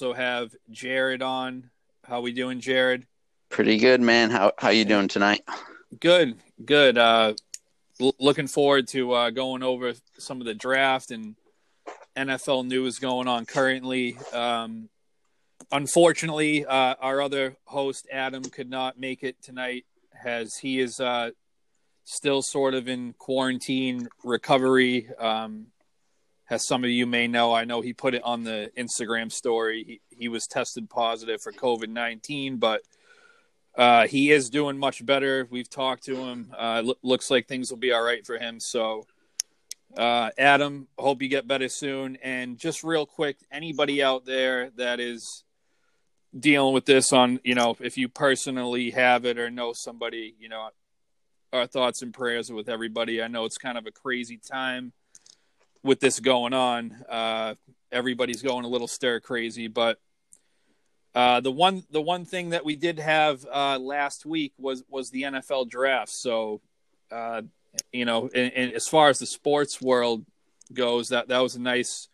also have Jared on. How we doing, Jared? Pretty good, man. How you doing tonight? Good. Looking forward to going over some of the draft and NFL news going on currently. Unfortunately, our other host, Adam, could not make it tonight as he is still sort of in quarantine recovery. As some of you may know, I know he put it on the Instagram story. He was tested positive for COVID-19, but he is doing much better. We've talked to him. Looks like things will be all right for him. So, Adam, hope you get better soon. And just real quick, anybody out there that is dealing with this on, if you personally have it or know somebody, our thoughts and prayers are with everybody. I know it's kind of a crazy time with this going on. Everybody's going a little stir crazy, but the one thing that we did have last week was the NFL draft. So, and as far as the sports world goes, that was a nice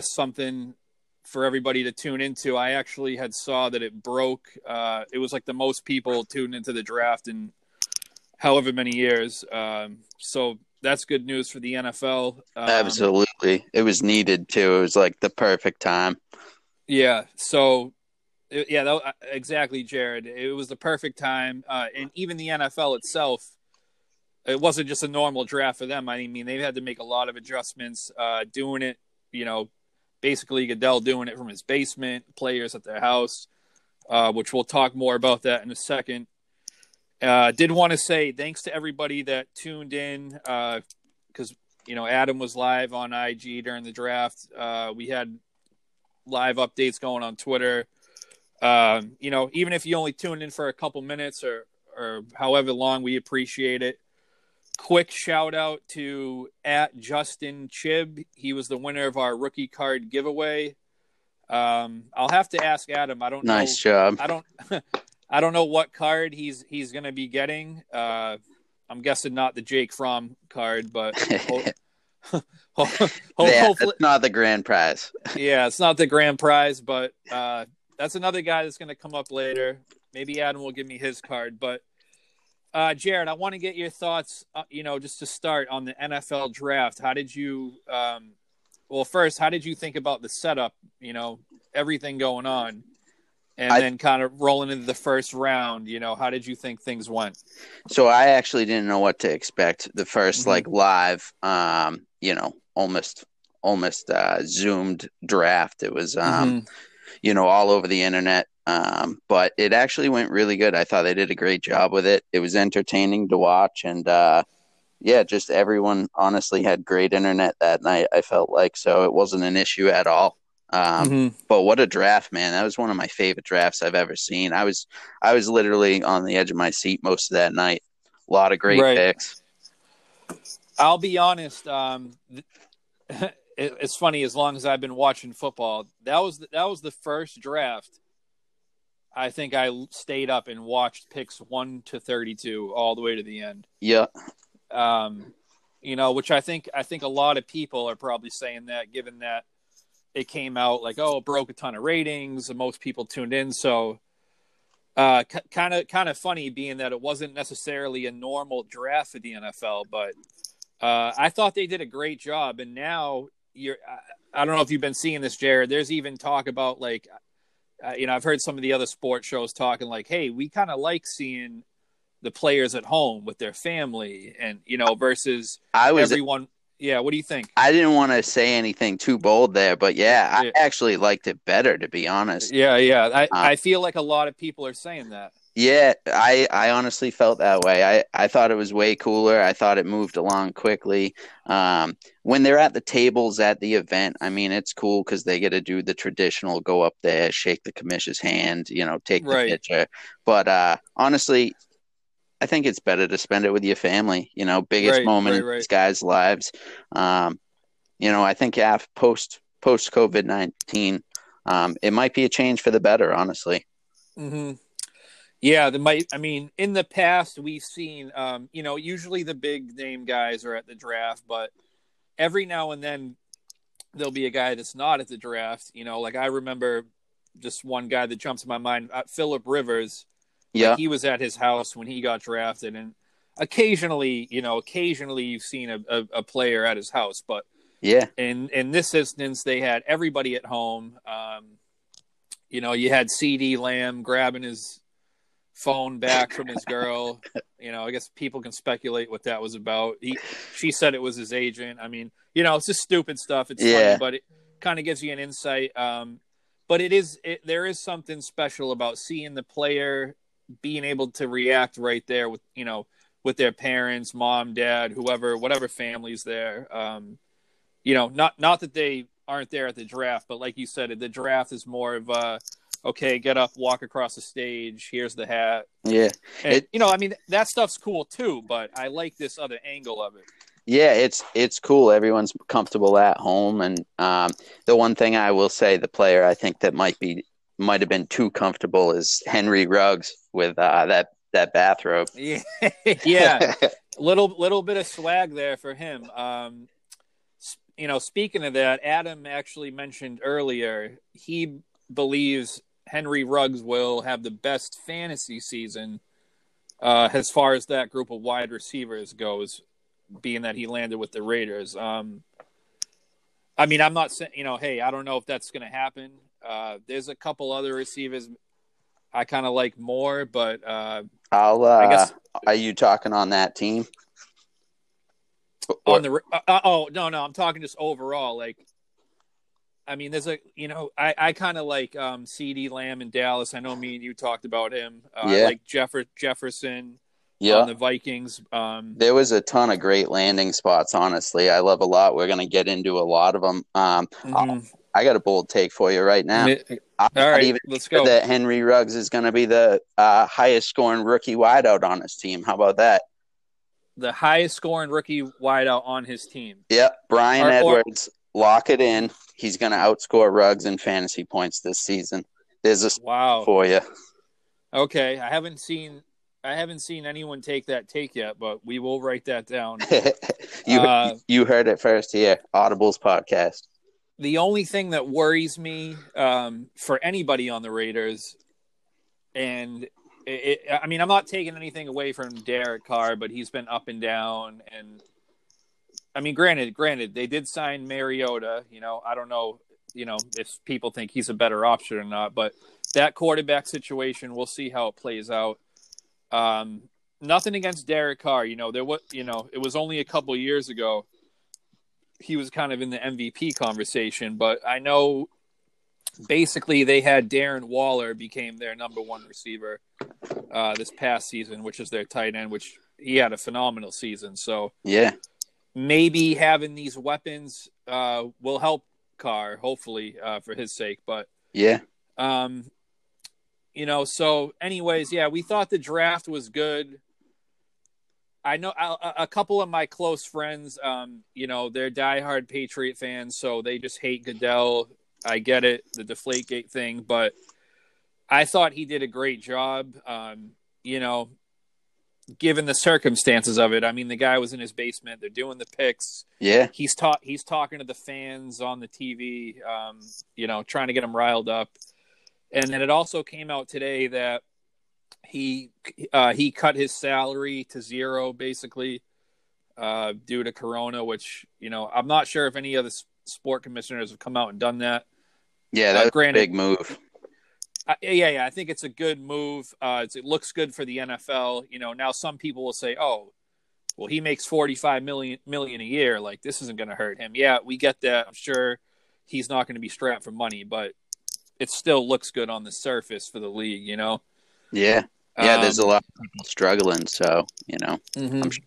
something for everybody to tune into. I actually had saw that it broke. It was like the most people tuned into the draft in however many years. So that's good news for the NFL. Absolutely. It was needed too. It was like the perfect time. Yeah. So yeah, exactly, Jared. It was the perfect time. And even the NFL itself, it wasn't just a normal draft for them. I mean, they've had to make a lot of adjustments, doing it, basically Goodell doing it from his basement, players at their house, which we'll talk more about that in a second. Did want to say thanks to everybody that tuned in because, Adam was live on IG during the draft. We had live updates going on Twitter. Even if you only tuned in for a couple minutes or however long, we appreciate it. Quick shout out to @JustinChibb. He was the winner of our rookie card giveaway. I'll have to ask Adam. I don't know. Nice job. I don't know what card he's going to be getting. I'm guessing not the Jake Fromm card, but hopefully it's not the grand prize. Yeah, it's not the grand prize, but that's another guy that's going to come up later. Maybe Adam will give me his card. But, Jared, I want to get your thoughts, just to start on the NFL draft. How did you how did you think about the setup, everything going on? And then kind of rolling into the first round, how did you think things went? So I actually didn't know what to expect the first, live, almost Zoomed draft. It was, all over the internet. But it actually went really good. I thought they did a great job with it. It was entertaining to watch. And, just everyone honestly had great internet that night, I felt like. So it wasn't an issue at all. But what a draft, man. That was one of my favorite drafts I've ever seen. I was literally on the edge of my seat most of that night. A lot of great picks. I'll be honest. It's funny, as long as I've been watching football, that was the first draft I think I stayed up and watched picks 1 to 32 all the way to the end. Yeah. Which I think a lot of people are probably saying that, given that it came out like, it broke a ton of ratings and most people tuned in. So kind of funny, being that it wasn't necessarily a normal draft of the NFL, but I thought they did a great job. And now I don't know if you've been seeing this, Jared, there's even talk about like, I've heard some of the other sports shows talking like, hey, we kind of like seeing the players at home with their family and, versus everyone. Yeah, what do you think? I didn't want to say anything too bold there, but yeah. I actually liked it better, to be honest. Yeah. I feel like a lot of people are saying that. Yeah, I honestly felt that way. I thought it was way cooler. I thought it moved along quickly. When they're at the tables at the event, I mean, it's cool because they get to do the traditional go up there, shake the commissioner's hand, take the picture. But honestly, I think it's better to spend it with your family, biggest moment in these guys' lives. I think post COVID-19, it might be a change for the better, honestly. Mm-hmm. Yeah. In the past we've seen, usually the big name guys are at the draft, but every now and then there'll be a guy that's not at the draft. You know, like I remember just one guy that jumps in my mind, Phillip Rivers. Yeah. Like he was at his house when he got drafted. And occasionally, you know, you've seen a player at his house. But yeah, in this instance, they had everybody at home. You know, you had CD Lamb grabbing his phone back from his girl. You know, I guess people can speculate what that was about. She said it was his agent. I mean, you know, it's just stupid stuff. It's funny, but it kind of gives you an insight. But there is something special about seeing the player being able to react right there with, you know, with their parents, mom, dad, whoever, whatever family's there. You know, not that they aren't there at the draft, but like you said, the draft is more of a, okay, get up, walk across the stage, here's the hat. Yeah. And, you know, I mean, that stuff's cool too, but I like this other angle of it. Yeah, it's cool. Everyone's comfortable at home. And the one thing I will say, the player I think that might have been too comfortable is Henry Ruggs with that bathrobe. Yeah. Yeah. Little bit of swag there for him. You know, speaking of that, Adam actually mentioned earlier, he believes Henry Ruggs will have the best fantasy season as far as that group of wide receivers goes, being that he landed with the Raiders. I mean, I'm not saying, you know, hey, I don't know if that's going to happen. There's a couple other receivers I kind of like more, but I guess. Are you talking on that team? On the no, I'm talking just overall. Like, I mean, there's I kind of like CD Lamb in Dallas. I know me and you talked about him. I like Jefferson on the Vikings. There was a ton of great landing spots, honestly. I love a lot. We're going to get into a lot of them. I got a bold take for you right now. Let's go. That Henry Ruggs is going to be the highest scoring rookie wideout on his team. How about that? The highest scoring rookie wideout on his team. Yep. Brian Edwards. Lock it in. He's going to outscore Ruggs in fantasy points this season. There's a for you. Okay, I haven't seen anyone take that take yet, but we will write that down. You heard it first here, Audibles podcast. The only thing that worries me for anybody on the Raiders, and I mean, I'm not taking anything away from Derek Carr, but he's been up and down, and I mean, granted, they did sign Mariota. You know, I don't know, you know, if people think he's a better option or not, but that quarterback situation, we'll see how it plays out. Nothing against Derek Carr. You know, it was only a couple years ago he was kind of in the MVP conversation, but I know basically they had Darren Waller became their number one receiver this past season, which is their tight end, which he had a phenomenal season. So yeah. Maybe having these weapons will help Carr, hopefully, for his sake. But yeah, you know. So, anyways, yeah, we thought the draft was good. I know a couple of my close friends. You know, they're diehard Patriot fans, so they just hate Goodell. I get it, the Deflategate thing, but I thought he did a great job. You know, given the circumstances of it. I mean, the guy was in his basement. They're doing the picks. Yeah. He's talking to the fans on the TV, you know, trying to get them riled up. And then it also came out today that he cut his salary to zero, basically, due to Corona, which, you know, I'm not sure if any other sport commissioners have come out and done that. Yeah, that's a big move. I think it's a good move. It looks good for the NFL. You know, now some people will say, "Oh, well, he makes $45 million a year. Like, this isn't going to hurt him." Yeah, we get that. I'm sure he's not going to be strapped for money, but it still looks good on the surface for the league. You know? Yeah, yeah. There's a lot of people struggling, so you know,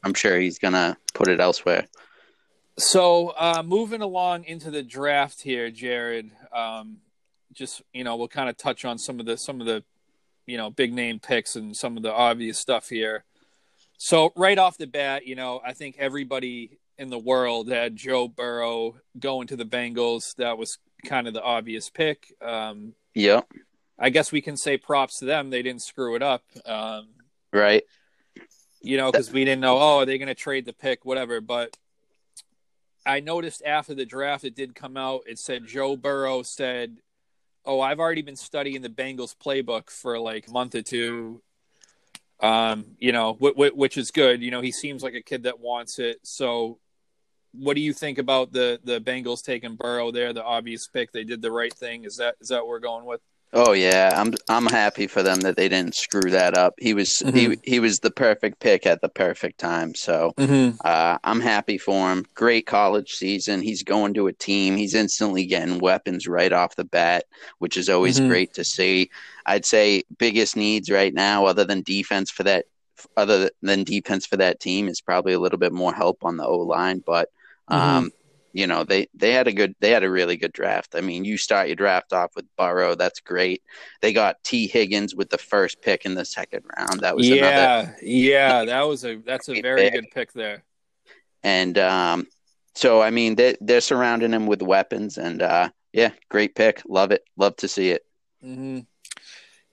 I'm sure he's going to put it elsewhere. So moving along into the draft here, Jared. Just, you know, we'll kind of touch on some of the, you know, big name picks and some of the obvious stuff here. So right off the bat, you know, I think everybody in the world had Joe Burrow going to the Bengals. That was kind of the obvious pick. Yeah. I guess we can say props to them. They didn't screw it up. Right. You know, because we didn't know, oh, are they going to trade the pick, whatever. But I noticed after the draft, it did come out. It said Joe Burrow said, "Oh, I've already been studying the Bengals playbook for like a month or two." You know, which is good. You know, he seems like a kid that wants it. So, what do you think about the Bengals taking Burrow there? The obvious pick. They did the right thing. Is that what we're going with? Oh yeah, I'm happy for them that they didn't screw that up. He was he was the perfect pick at the perfect time. So I'm happy for him. Great college season. He's going to a team. He's instantly getting weapons right off the bat, which is always great to see. I'd say biggest needs right now, other than defense for that team, is probably a little bit more help on the O-line, but. You know, they had a really good draft. I mean, you start your draft off with Burrow. That's great. They got T. Higgins with the first pick in the second round. That was that's a very good pick there. And so I mean, they're surrounding him with weapons, and yeah, great pick. Love it. Love to see it.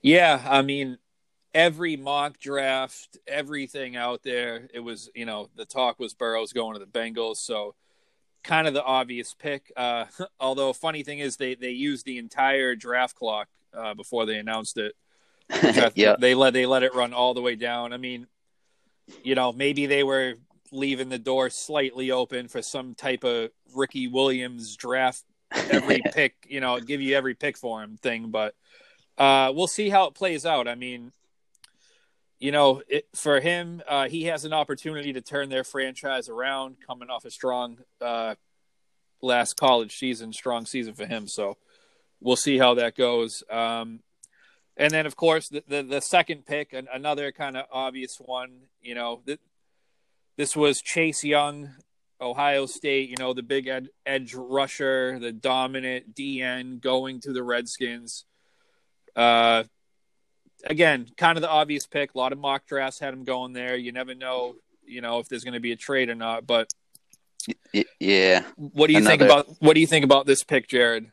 Yeah, I mean, every mock draft, everything out there, it was, you know, the talk was Burrow's going to the Bengals, so. Kind of the obvious pick. Although funny thing is they used the entire draft clock before they announced it. Yeah. They let it run all the way down. I mean, you know, maybe they were leaving the door slightly open for some type of Ricky Williams draft every pick, you know, give you every pick for him thing. But we'll see how it plays out. I mean, you know, for him, he has an opportunity to turn their franchise around, coming off a strong last college season, strong season for him. So we'll see how that goes. And then, of course, the second pick, another kind of obvious one, you know, this was Chase Young, Ohio State, you know, the big edge rusher, the dominant DN going to the Redskins. Again, kind of the obvious pick. A lot of mock drafts had him going there. You never know, you know, if there's going to be a trade or not. But yeah, what do you think about this pick, Jared?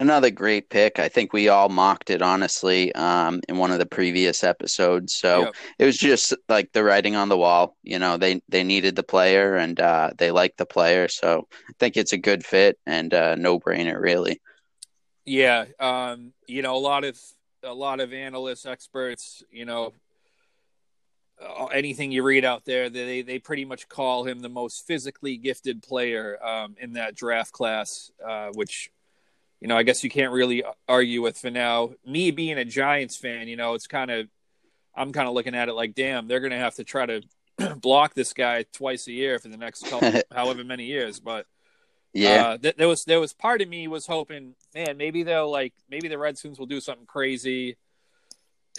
Another great pick. I think we all mocked it, honestly, in one of the previous episodes. So It was just like the writing on the wall. You know, they needed the player, and they liked the player. So I think it's a good fit and no brainer, really. Yeah, you know, a lot of analysts, experts, you know, anything you read out there, they pretty much call him the most physically gifted player in that draft class, which, you know, I guess you can't really argue with for now. Me being a Giants fan, you know, I'm kind of looking at it like, damn, they're going to have to try to block this guy twice a year for the next couple, however many years. But yeah, there was part of me was hoping, man, maybe the Redskins will do something crazy,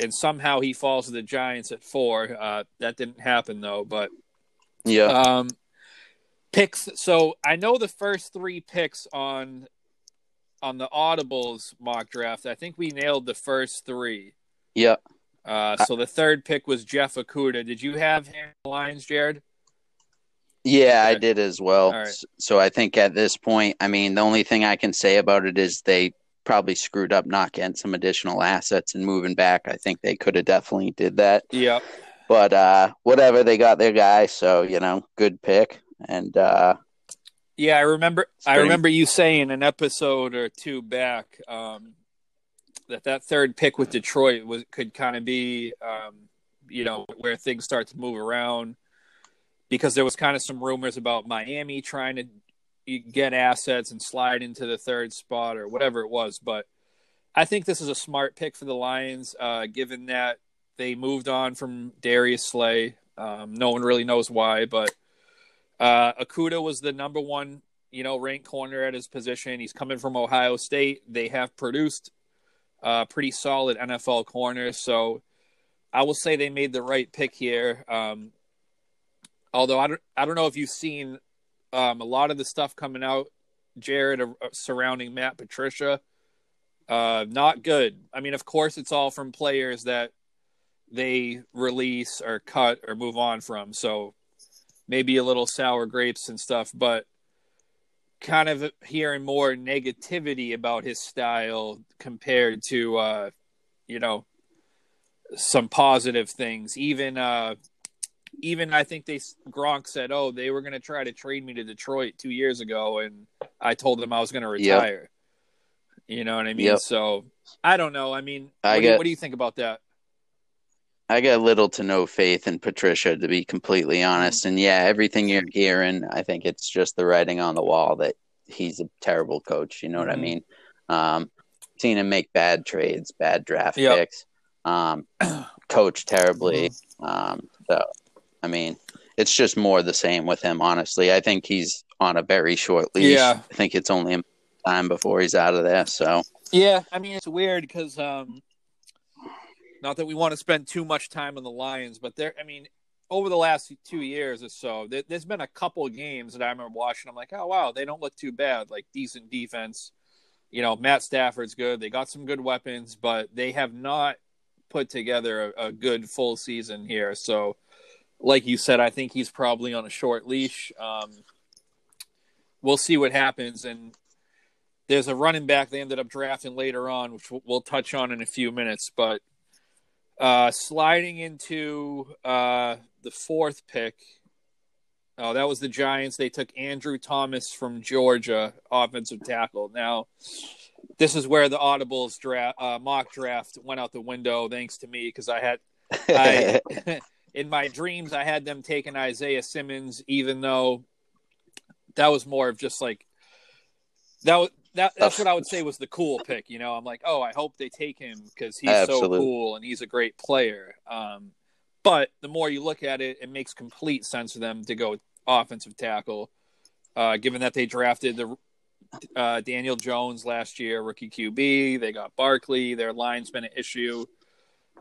and somehow he falls to the Giants at 4. That didn't happen though, but yeah, picks. So I know the first 3 picks on the Audibles mock draft. I think we nailed the first 3. Yeah. So the third pick was Jeff Okudah. Did you have him in the Lions, Jared? Yeah, I did as well. Right. So I think at this point, I mean, the only thing I can say about it is they probably screwed up not getting some additional assets and moving back. I think they could have definitely did that. Yeah. But whatever, they got their guy. So, you know, good pick. And yeah, I remember you saying an episode or 2 back that third pick with Detroit could kind of be, you know, where things start to move around. Because there was kind of some rumors about Miami trying to get assets and slide into the third spot or whatever it was. But I think this is a smart pick for the Lions, given that they moved on from Darius Slay. No one really knows why, but Okudah was the number 1, you know, ranked corner at his position. He's coming from Ohio State. They have produced pretty solid NFL corners. So I will say they made the right pick here. Although I don't know if you've seen a lot of the stuff coming out, Jared, surrounding Matt Patricia. Not good. I mean, of course, it's all from players that they release or cut or move on from. So maybe a little sour grapes and stuff, but kind of hearing more negativity about his style compared to, you know, some positive things. Even even I think Gronk said, oh, they were going to try to trade me to Detroit 2 years ago, and I told them I was going to retire. Yep. You know what I mean? Yep. So I don't know. I mean, what do you think about that? I got little to no faith in Patricia, to be completely honest. And, yeah, everything you're hearing, I think it's just the writing on the wall that he's a terrible coach. You know what I mean? Seen him make bad trades, bad draft picks, coach terribly. So, I mean, it's just more the same with him, honestly. I think he's on a very short leash. Yeah. I think it's only a time before he's out of there. So, yeah, I mean, it's weird because not that we want to spend too much time on the Lions, but I mean, over the last 2 years or so, there's been a couple of games that I remember watching. I'm like, oh, wow, they don't look too bad. Like, decent defense. You know, Matt Stafford's good. They got some good weapons, but they have not put together a good full season here. So, like you said, I think he's probably on a short leash. We'll see what happens. And there's a running back they ended up drafting later on, which we'll touch on in a few minutes, but sliding into the fourth pick. Oh, that was the Giants. They took Andrew Thomas from Georgia, offensive tackle. Now, this is where the Audibles mock draft went out the window, thanks to me, because in my dreams, I had them taking Isaiah Simmons, even though that was more of just like that's what I would say was the cool pick, you know. I'm like, oh, I hope they take him because he's so cool and he's a great player. But the more you look at it, it makes complete sense for them to go offensive tackle, given that they drafted the Daniel Jones last year, rookie QB. They got Barkley. Their line's been an issue.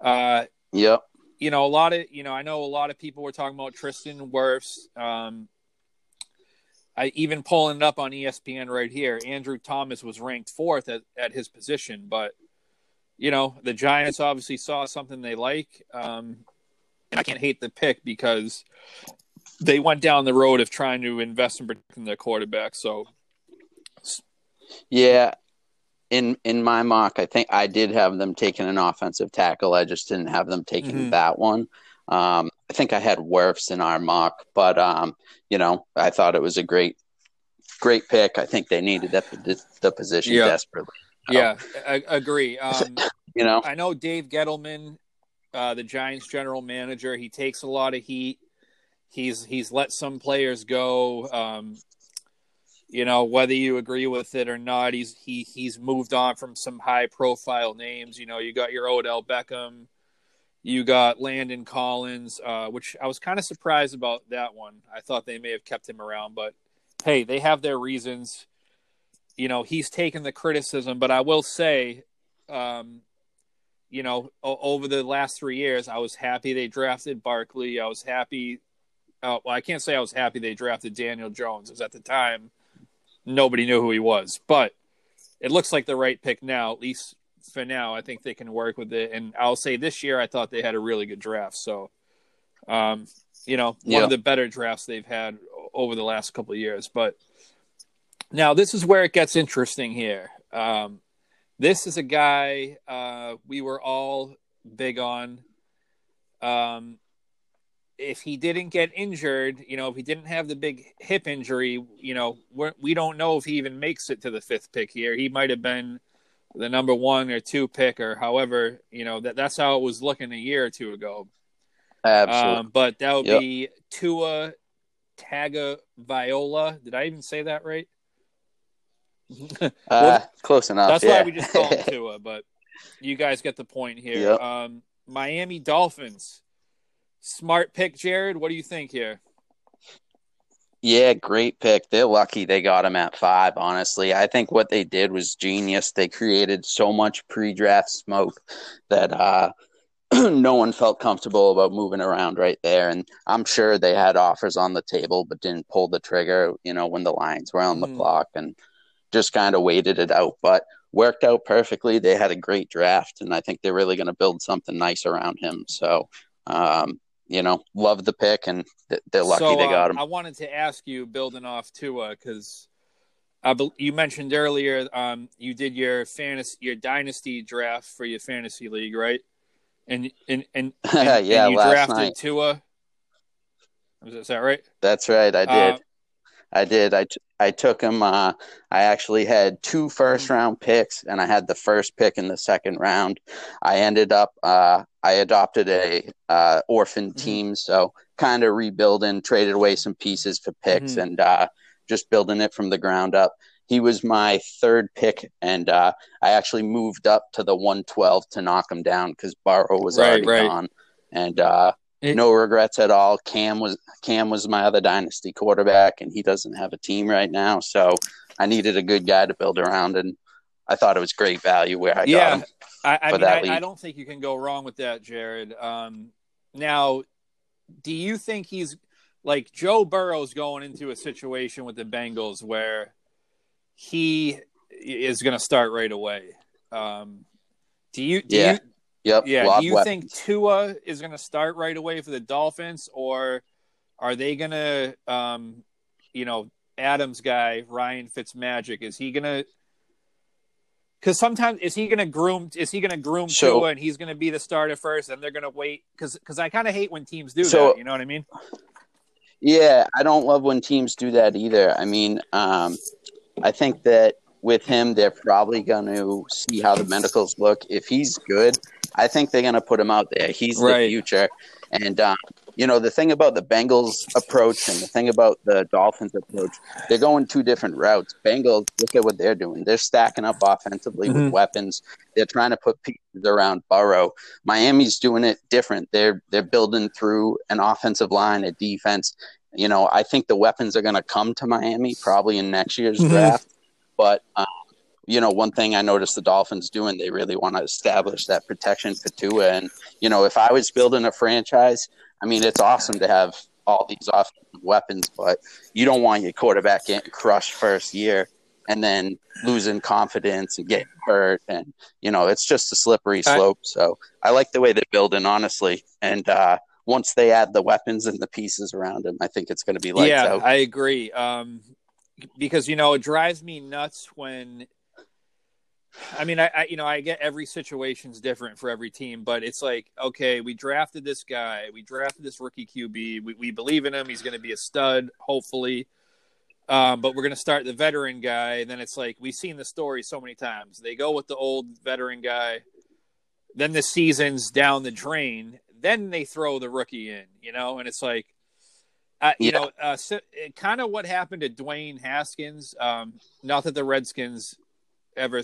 Yep. You know, I know a lot of people were talking about Tristan Wirfs. I even pulling it up on ESPN right here, Andrew Thomas was ranked fourth at his position, but you know, the Giants obviously saw something they like. And I can't hate the pick because they went down the road of trying to invest in protecting their quarterback. So yeah, in my mock, I think I did have them taking an offensive tackle. I just didn't have them taking that one. I think I had Wirfs in our mock, but, you know, I thought it was a great pick. I think they needed the position desperately. So. Yeah, I agree. You know, I know Dave Gettleman, the Giants general manager, he takes a lot of heat. He's let some players go. You know, whether you agree with it or not, he's moved on from some high profile names. You know, you got your Odell Beckham. You got Landon Collins, which I was kind of surprised about that one. I thought they may have kept him around, but hey, they have their reasons. You know, he's taken the criticism, but I will say, you know, over the last 3 years, I was happy they drafted Barkley. I was happy. Well, I can't say I was happy they drafted Daniel Jones, because at the time, nobody knew who he was, but it looks like the right pick now, at least for now. I think they can work with it, and I'll say this year I thought they had a really good draft. So you know, one of the better drafts they've had over the last couple of years. But now this is where it gets interesting here. This is a guy we were all big on. If he didn't get injured, you know, if he didn't have the big hip injury, you know, we don't know if he even makes it to the fifth pick here. He might have been the number 1 or 2 pick, or however, you know, that's how it was looking a year or two ago. Absolutely. But that would be Tua Tagovailoa. Did I even say that right? Well, close enough. That's why we just call him Tua, but you guys get the point here. Yep. Miami Dolphins. Smart pick, Jared. What do you think here? Yeah, great pick. They're lucky they got him at 5, honestly. I think what they did was genius. They created so much pre-draft smoke that no one felt comfortable about moving around right there. And I'm sure they had offers on the table but didn't pull the trigger, you know, when the Lions were on the clock, and just kind of waited it out. But worked out perfectly. They had a great draft, and I think they're really going to build something nice around him. So, you know, love the pick, and they're lucky they got him. I wanted to ask you, building off Tua, because you mentioned earlier you did your dynasty draft for your fantasy league, right? And you drafted Tua. Is that right? That's right. I did. I took him. I actually had 2 first-round picks, and I had the first pick in the second round. I ended up I adopted a orphan team, so kind of rebuilding, traded away some pieces for picks, and just building it from the ground up. He was my 3rd pick, and I actually moved up to the 112 to knock him down because Burrow was already gone. And no regrets at all. Cam was my other dynasty quarterback, and he doesn't have a team right now. So I needed a good guy to build around, and I thought it was great value where I got him. I don't think you can go wrong with that, Jared. Now, do you think he's like Joe Burrow's going into a situation with the Bengals where he is going to start right away? Do you think Tua is going to start right away for the Dolphins, or are they going to, Adam's guy, Ryan Fitzmagic, is he going to – because sometimes is he going to groom Tua and he's going to be the starter first and they're going to wait? Because I kind of hate when teams do that, you know what I mean? Yeah, I don't love when teams do that either. I mean, I think that with him, they're probably going to see how the medicals look. If he's good, I think they're going to put him out there. He's the future. And, the thing about the Bengals' approach and the thing about the Dolphins' approach, they're going 2 different routes. Bengals, look at what they're doing. They're stacking up offensively with weapons. They're trying to put pieces around Burrow. Miami's doing it different. They're building through an offensive line, a defense. I think the weapons are going to come to Miami probably in next year's draft. But, one thing I noticed the Dolphins doing, they really want to establish that protection for Tua. And, if I was building a franchise, I mean, it's awesome to have all these offensive weapons, but you don't want your quarterback getting crushed first year and then losing confidence and getting hurt. And, it's just a slippery slope. So I like the way they're building, honestly. And once they add the weapons and the pieces around them, I think it's going to be lights out. Yeah, I agree. Because, it drives me nuts when – I mean, I get every situation's different for every team, but it's like, okay, we drafted this guy. We drafted this rookie QB. We believe in him. He's going to be a stud, hopefully. But we're going to start the veteran guy. And then it's like we've seen the story so many times. They go with the old veteran guy. Then the season's down the drain. Then they throw the rookie in, and it's like, so kind of what happened to Dwayne Haskins. Not that the Redskins ever,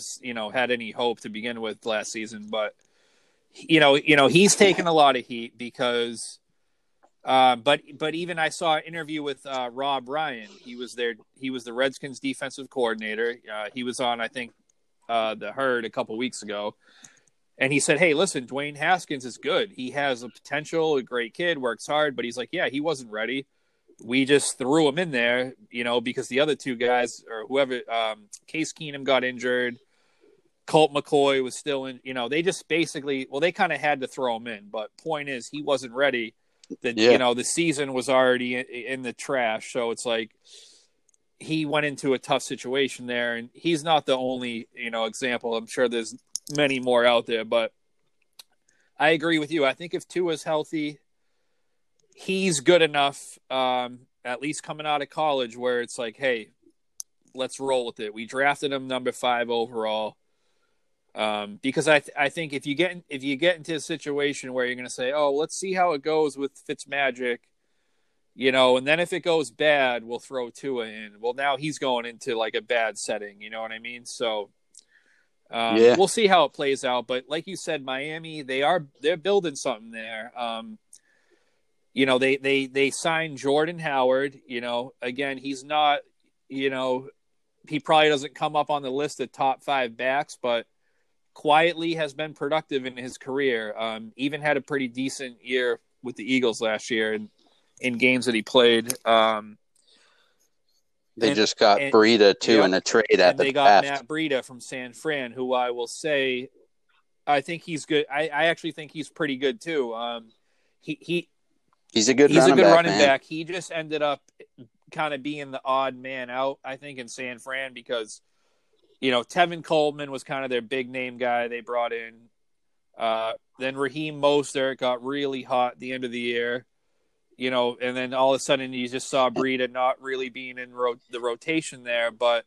had any hope to begin with last season, but he's taken a lot of heat because. But even I saw an interview with Rob Ryan. He was the Redskins defensive coordinator. He was on, I think, the Herd a couple weeks ago, and he said, "Hey, listen, Dwayne Haskins is good. He has a potential, a great kid, works hard, but he's like, yeah, he wasn't ready. We just threw him in there, because the other 2 guys or whoever, Case Keenum got injured. Colt McCoy was still in, they just basically, well, they kind of had to throw him in. But point is, he wasn't ready. The season was already in the trash. So it's like he went into a tough situation there. And he's not the only, example. I'm sure there's many more out there. But I agree with you. I think if Tua's healthy, he's good enough, at least coming out of college, where it's like, hey, let's roll with it. We drafted him number 5 overall, because I think if you get into a situation where you're going to say, oh, let's see how it goes with Fitzmagic, and then if it goes bad, we'll throw Tua in. Well, now he's going into like a bad setting. You know what I mean? So we'll see how it plays out. But like you said, Miami, they're building something there. They signed Jordan Howard. Again, he's not, he probably doesn't come up on the list of top 5 backs, but quietly has been productive in his career. Even had a pretty decent year with the Eagles last year in games that he played. They just got Breida, too, in a trade at the draft. They got Matt Breida from San Fran, who I will say I think he's good. I actually think he's pretty good, too. He's a good running back. He just ended up kind of being the odd man out, I think, in San Fran because, Tevin Coleman was kind of their big-name guy they brought in. Then Raheem Mostert got really hot at the end of the year. you know, and then all of a sudden you just saw Breida not really being in the rotation there. But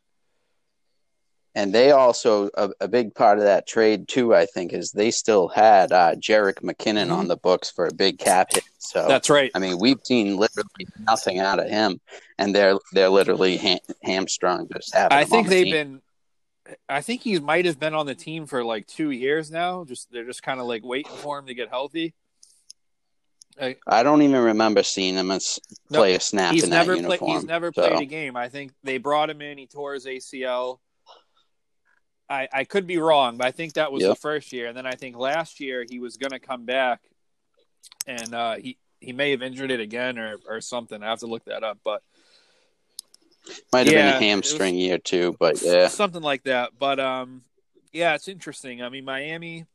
and they also, a big part of that trade too, I think, is they still had Jerick McKinnon on the books for a big cap hit. So that's right. I mean, we've seen literally nothing out of him, and they're literally hamstrung. Just having. I think they've been. I think he might have been on the team for like 2 years now. They're just kind of like waiting for him to get healthy. I don't even remember seeing him play a snap in that uniform. He's never played a game. I think they brought him in. He tore his ACL. I could be wrong, but I think that was the first year. And then I think last year he was going to come back, and he may have injured it again or something. I have to look that up, but might have been a hamstring year too, but yeah, something like that. But yeah, it's interesting. I mean, Miami,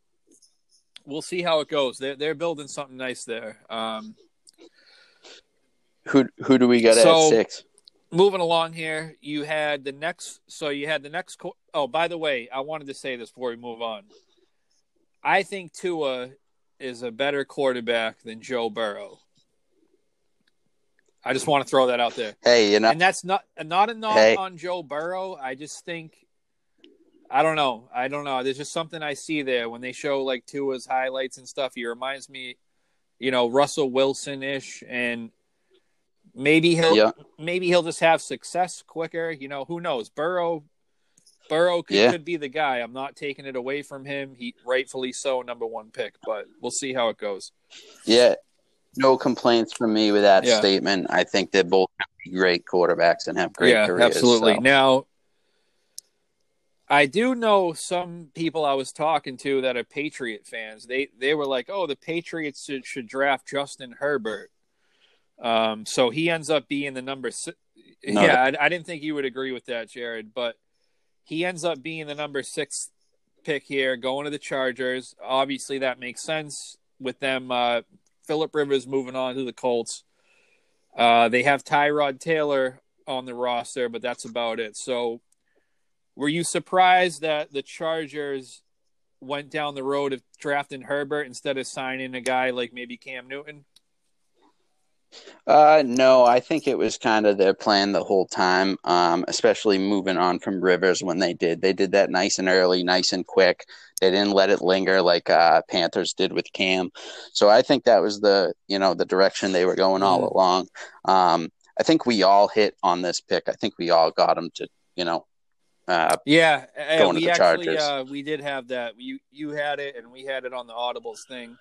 we'll see how it goes. They're building something nice there. Who do we got at 6? Moving along here, you had the next. Oh, by the way, I wanted to say this before we move on. I think Tua is a better quarterback than Joe Burrow. I just want to throw that out there. Hey, you know, and that's not a knock on Joe Burrow. I just think, I don't know. There's just something I see there when they show like Tua's highlights and stuff. He reminds me, you know, Russell Wilson-ish, and maybe he'll just have success quicker. You know, who knows? Burrow could be the guy. I'm not taking it away from him. He rightfully so, number 1 pick, but we'll see how it goes. Yeah. No complaints from me with that statement. I think they're both great quarterbacks and have great careers. Yeah, absolutely. So. Now, I do know some people I was talking to that are Patriot fans. They were like, oh, the Patriots should draft Justin Herbert. So he ends up being the number 6. No. Yeah, I didn't think you would agree with that, Jared, but he ends up being the number 6 pick here, going to the Chargers. Obviously, that makes sense with them Phillip Rivers moving on to the Colts. They have Tyrod Taylor on the roster, but that's about it. So were you surprised that the Chargers went down the road of drafting Herbert instead of signing a guy like maybe Cam Newton? No, I think it was kind of their plan the whole time, especially moving on from Rivers when they did that nice and early, nice and quick. They didn't let it linger like Panthers did with Cam. So I think that was the direction they were going all along. I think we all hit on this pick. I think we all got him to, you know, going to the Chargers. We did have that. You had it and we had it on the Audibles thing.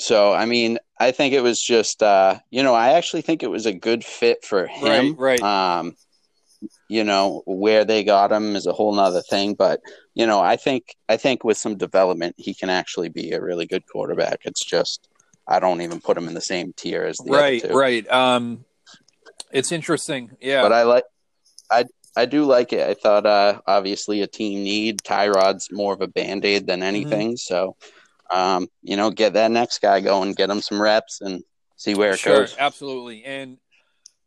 So, I mean, I think it was just, I actually think it was a good fit for him. Right. You know, where they got him is a whole nother thing. But, you know, I think with some development, he can actually be a really good quarterback. It's just I don't even put him in the same tier as the other two. Right. It's interesting. Yeah. But I do like it. I thought obviously a team need. Tyrod's more of a Band-Aid than anything. Mm-hmm. So. Get that next guy going, get him some reps and see where it goes. Sure, absolutely. And,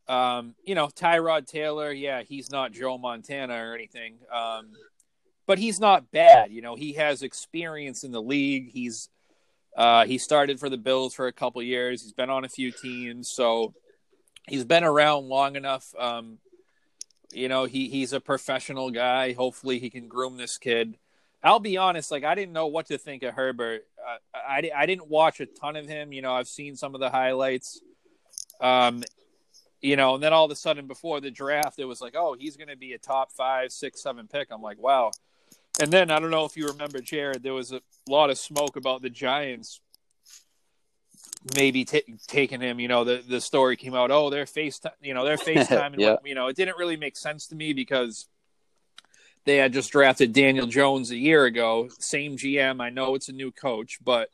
Tyrod Taylor, he's not Joe Montana or anything, but he's not bad. You know, he has experience in the league. He's he started for the Bills for a couple years. He's been on a few teams, so he's been around long enough. He's a professional guy. Hopefully he can groom this kid. I'll be honest, like, I didn't know what to think of Herbert. I didn't watch a ton of him. You know, I've seen some of the highlights. And then all of a sudden before the draft, it was like, oh, he's going to be a top 5, 6, 7 pick. I'm like, wow. And then I don't know if you remember, Jared, there was a lot of smoke about the Giants maybe taking him. You know, the story came out, oh, they're FaceTiming. You know, it didn't really make sense to me because – they had just drafted Daniel Jones a year ago, same GM. I know it's a new coach, but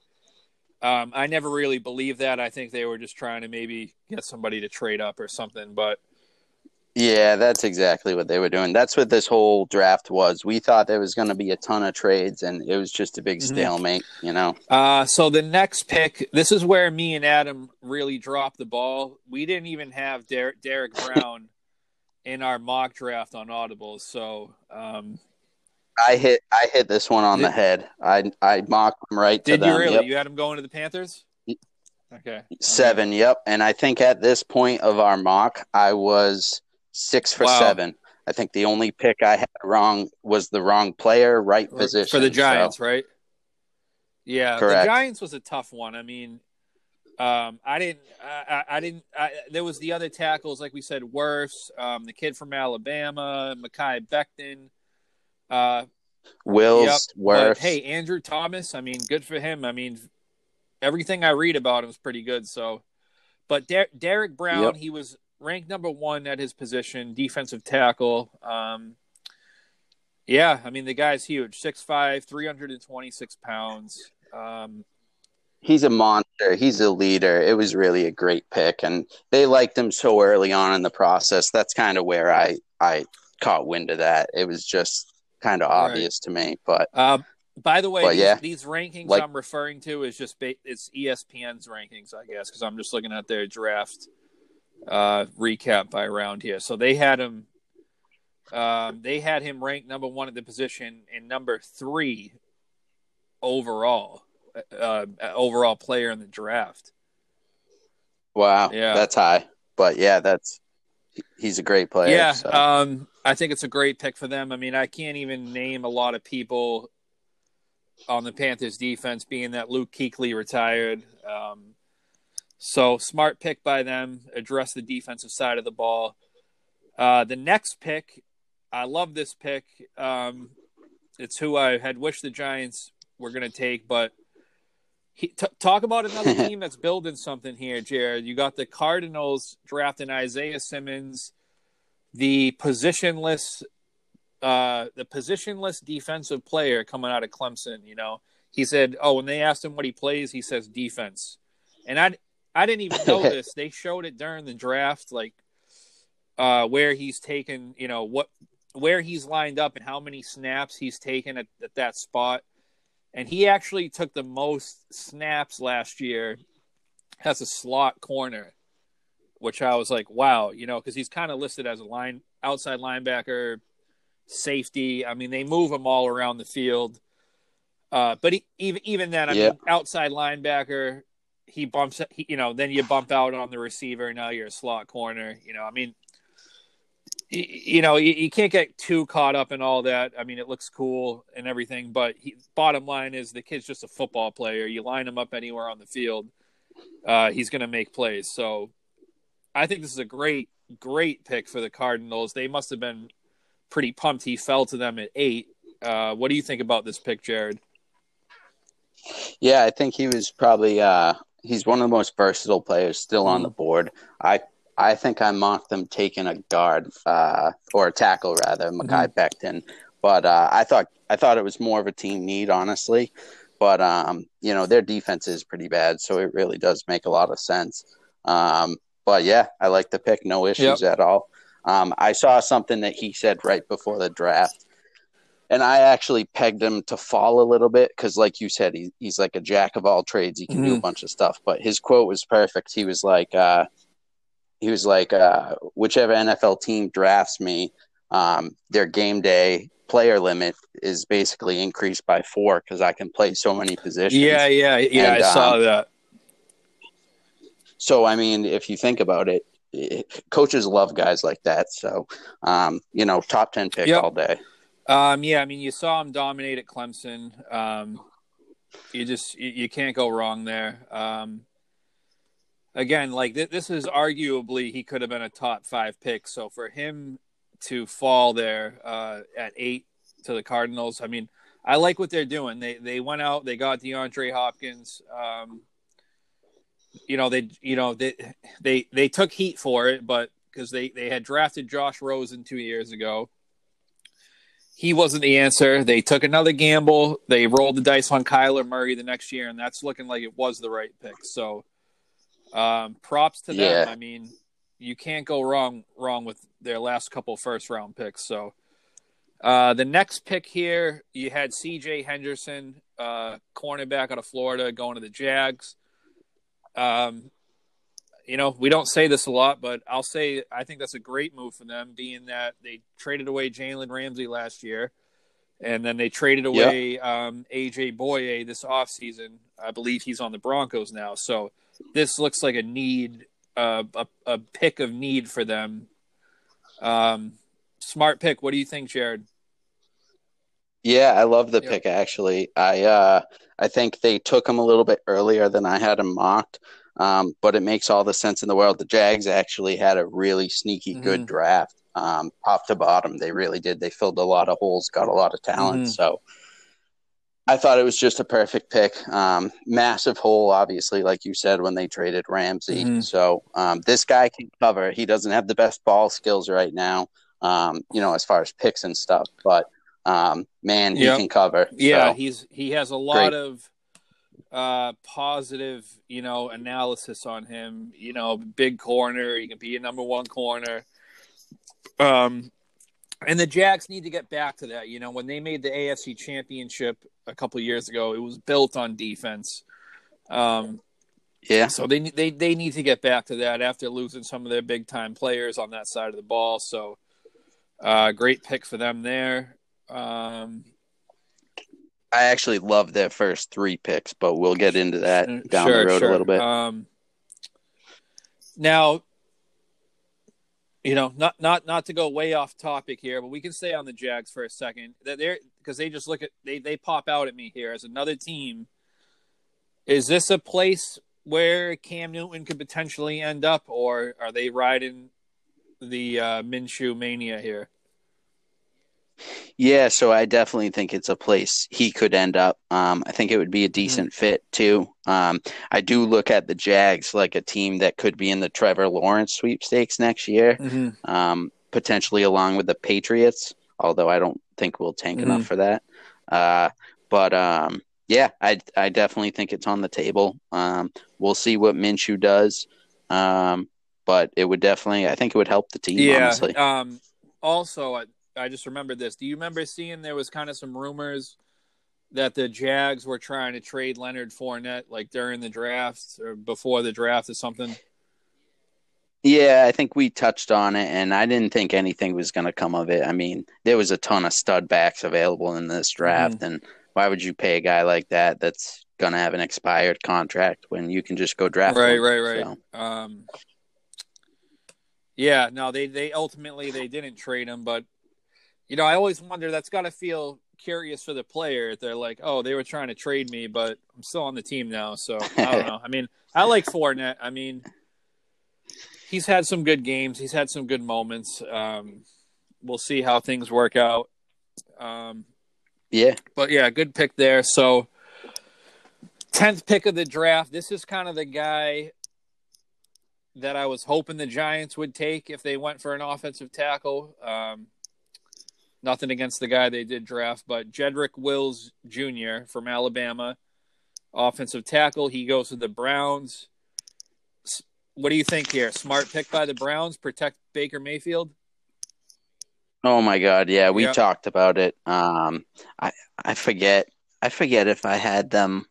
I never really believed that. I think they were just trying to maybe get somebody to trade up or something. But yeah, that's exactly what they were doing. That's what this whole draft was. We thought there was going to be a ton of trades, and it was just a big stalemate, you know. So the next pick, this is where me and Adam really dropped the ball. We didn't even have Derek Brown in our mock draft on Audible, so I hit this one on the head. I mocked him right to them. Did you really? Yep. You had him going to the Panthers? Okay. Seven, okay. Yep. And I think at this point of our mock, I was 6 for 7. I think the only pick I had wrong was the wrong player, right position. For the Giants, so. Right? Yeah, correct. The Giants was a tough one. I mean, there was the other tackles, like we said, Wirfs, the kid from Alabama, Mekhi Becton. Wills, yep. Wirfs. Hey, Andrew Thomas, I mean, good for him. I mean, everything I read about him is pretty good. So, but Derek Brown, yep. He was ranked number 1 at his position, defensive tackle. Yeah, I mean, the guy's huge, 6'5", 326 pounds. He's a monster. He's a leader. It was really a great pick, and they liked him so early on in the process. That's kind of where I caught wind of that. It was just kind of obvious to me. But by the way, these rankings I'm referring to is just it's ESPN's rankings, I guess, because I'm just looking at their draft recap by round here. So they had him. They had him ranked number 1 at the position and number 3 overall player in the draft. Wow, yeah, that's high. But yeah, he's a great player. Yeah, so. I think it's a great pick for them. I mean, I can't even name a lot of people on the Panthers defense, being that Luke Kuechly retired. So smart pick by them. Address the defensive side of the ball. The next pick, I love this pick. It's who I had wished the Giants were going to take, but talk about another team that's building something here, Jared. You got the Cardinals drafting Isaiah Simmons, the positionless defensive player coming out of Clemson. You know, he said, when they asked him what he plays, he says defense. And I didn't even know this. They showed it during the draft, like, where he's taken, you know, where he's lined up and how many snaps he's taken at that spot. And he actually took the most snaps last year as a slot corner, which I was like, wow, you know, because he's kind of listed as a outside linebacker, safety. I mean, they move him all around the field. But even then, I mean, outside linebacker, he bumps, you know, then you bump out on the receiver. Now you're a slot corner, you know, I mean. You know, you can't get too caught up in all that. I mean, it looks cool and everything, but bottom line is the kid's just a football player. You line him up anywhere on the field, he's going to make plays. So I think this is a great, great pick for the Cardinals. They must have been pretty pumped he fell to them at 8. What do you think about this pick, Jared? Yeah, I think he was probably he's one of the most versatile players still on the board. I think I mocked them taking a guard or a tackle, rather, Mekhi Becton. But I thought it was more of a team need, honestly. But, you know, their defense is pretty bad, so it really does make a lot of sense. But, yeah, I like the pick. No issues at all. I saw something that he said right before the draft, and I actually pegged him to fall a little bit because, like you said, he's like a jack of all trades. He can do a bunch of stuff. But his quote was perfect. He was like whichever NFL team drafts me, their game day player limit is basically increased by 4 because I can play so many positions. Yeah, and I saw that. So, I mean, if you think about it, coaches love guys like that. So, you know, top 10 pick all day. Yeah, I mean, you saw him dominate at Clemson. You can't go wrong there. Again, like this is arguably he could have been a top 5 pick. So for him to fall there at 8 to the Cardinals, I mean, I like what they're doing. They went out, they got DeAndre Hopkins. They took heat for it, but because they had drafted Josh Rosen 2 years ago, he wasn't the answer. They took another gamble. They rolled the dice on Kyler Murray the next year, and that's looking like it was the right pick. So. Props to them. I mean, you can't go wrong with their last couple first round picks. So the next pick here, you had CJ Henderson, cornerback out of Florida, going to the Jags. You know, we don't say this a lot, but I'll say I think that's a great move for them, being that they traded away Jalen Ramsey last year, and then they traded away AJ Boye this offseason. I believe he's on the Broncos now. So this looks like a need, a pick of need for them. Smart pick. What do you think, Jared? Yeah, I love the pick, actually. I think they took him a little bit earlier than I had him mocked, but it makes all the sense in the world. The Jags actually had a really sneaky good draft, top to bottom. They really did. They filled a lot of holes, got a lot of talent. So I thought it was just a perfect pick. Massive hole, obviously, like you said, when they traded Ramsey. So this guy can cover. He doesn't have the best ball skills right now, you know, as far as picks and stuff, but man, he can cover. Yeah, so he has a lot of positive, you know, analysis on him. You know, big corner. He can be a number one corner. And the Jags need to get back to that. You know, when they made the AFC Championship a couple of years ago, it was built on defense. So they need to get back to that after losing some of their big time players on that side of the ball. So great pick for them there. I actually love their first three picks, but we'll get into that down the road a little bit. Now, you know, not to go way off topic here, but we can stay on the Jags for a second. Because they just look at they pop out at me here as another team. Is this a place where Cam Newton could potentially end up, or are they riding the Minshew mania here? Yeah, so I definitely think it's a place he could end up. I think it would be a decent fit, too. I do look at the Jags like a team that could be in the Trevor Lawrence sweepstakes next year, potentially along with the Patriots, although I don't think we'll tank enough for that. Yeah, I definitely think it's on the table. We'll see what Minshew does, but it would definitely – I think it would help the team, honestly. Also – I just remembered this. Do you remember seeing there was kind of some rumors that the Jags were trying to trade Leonard Fournette like during the draft or before the draft or something? Yeah, I think we touched on it, and I didn't think anything was going to come of it. I mean, there was a ton of stud backs available in this draft, and why would you pay a guy like that that's going to have an expired contract when you can just go draft him? Right. So. Yeah, no, they ultimately they didn't trade him, but you know, I always wonder, that's got to feel curious for the player. They're like, oh, they were trying to trade me, but I'm still on the team now. So, I don't know. I mean, I like Fournette. I mean, he's had some good games. He's had some good moments. We'll see how things work out. But, yeah, good pick there. So, 10th pick of the draft. This is kind of the guy that I was hoping the Giants would take if they went for an offensive tackle. Nothing against the guy they did draft, but Jedrick Wills Jr. from Alabama, offensive tackle. He goes to the Browns. What do you think here? Smart pick by the Browns, protect Baker Mayfield? Oh, my God, yeah. We talked about it. I forget if I had them.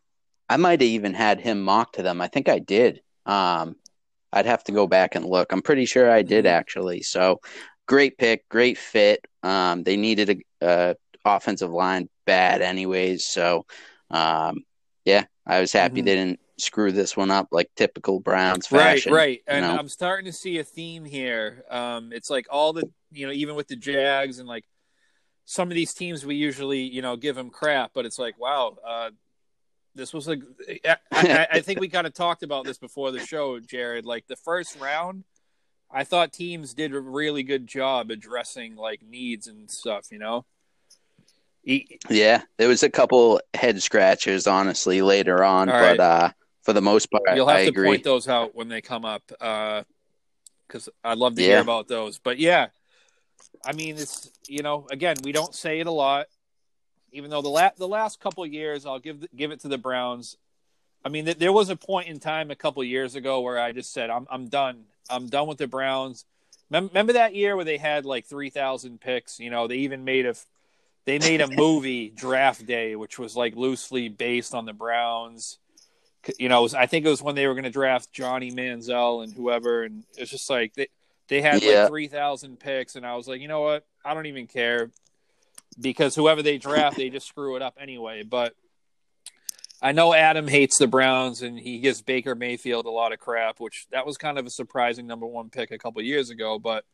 I might have even had him mock to them. I think I did. I'd have to go back and look. I'm pretty sure I did, actually. So, great pick, great fit. They needed a offensive line bad anyways. So, I was happy they didn't screw this one up like typical Browns fashion. Right. And I'm starting to see a theme here. It's like all the, you know, even with the Jags and like some of these teams, we usually, you know, give them crap, but it's like, wow, this was like, I think we kind of talked about this before the show, Jared, like the first round. I thought teams did a really good job addressing like needs and stuff, you know? Yeah. There was a couple head scratchers, honestly, later on, but for the most part, you'll have to point those out when they come up. 'Cause I'd love to hear about those, but yeah, I mean, it's, you know, again, we don't say it a lot, even though the last couple of years, I'll give it to the Browns. I mean, there was a point in time a couple of years ago where I just said, I'm done. I'm done with the Browns. Remember that year where they had like 3,000 picks? You know, they even made a movie, Draft Day, which was like loosely based on the Browns. You know, I think it was when they were going to draft Johnny Manziel and whoever, and it's just like they had like 3,000 picks, and I was like, you know what? I don't even care because whoever they draft, they just screw it up anyway. But I know Adam hates the Browns, and he gives Baker Mayfield a lot of crap, which that was kind of a surprising number one pick a couple of years ago. But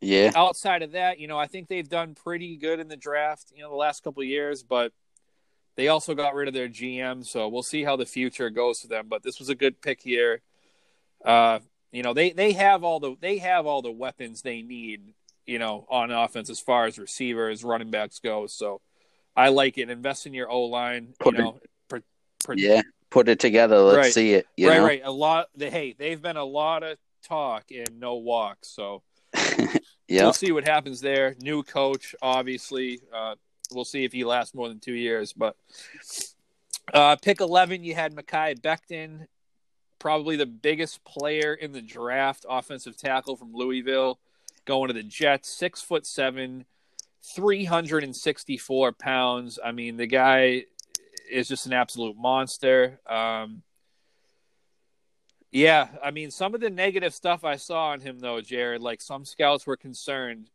yeah, outside of that, you know, I think they've done pretty good in the draft, you know, the last couple of years. But they also got rid of their GM, so we'll see how the future goes for them. But this was a good pick here. You know, they have all the weapons they need, you know, on offense as far as receivers, running backs go. So I like it. Invest in your O-line. Put it together. Let's see it. You know? A lot. Hey, they've been a lot of talk and no walk. So we'll see what happens there. New coach, obviously. We'll see if he lasts more than 2 years. But pick 11, you had Mekhi Becton, probably the biggest player in the draft, offensive tackle from Louisville, going to the Jets, 6'7", 364 pounds. I mean, the guy is just an absolute monster. Yeah, I mean, some of the negative stuff I saw on him, though, Jared, like some scouts were concerned.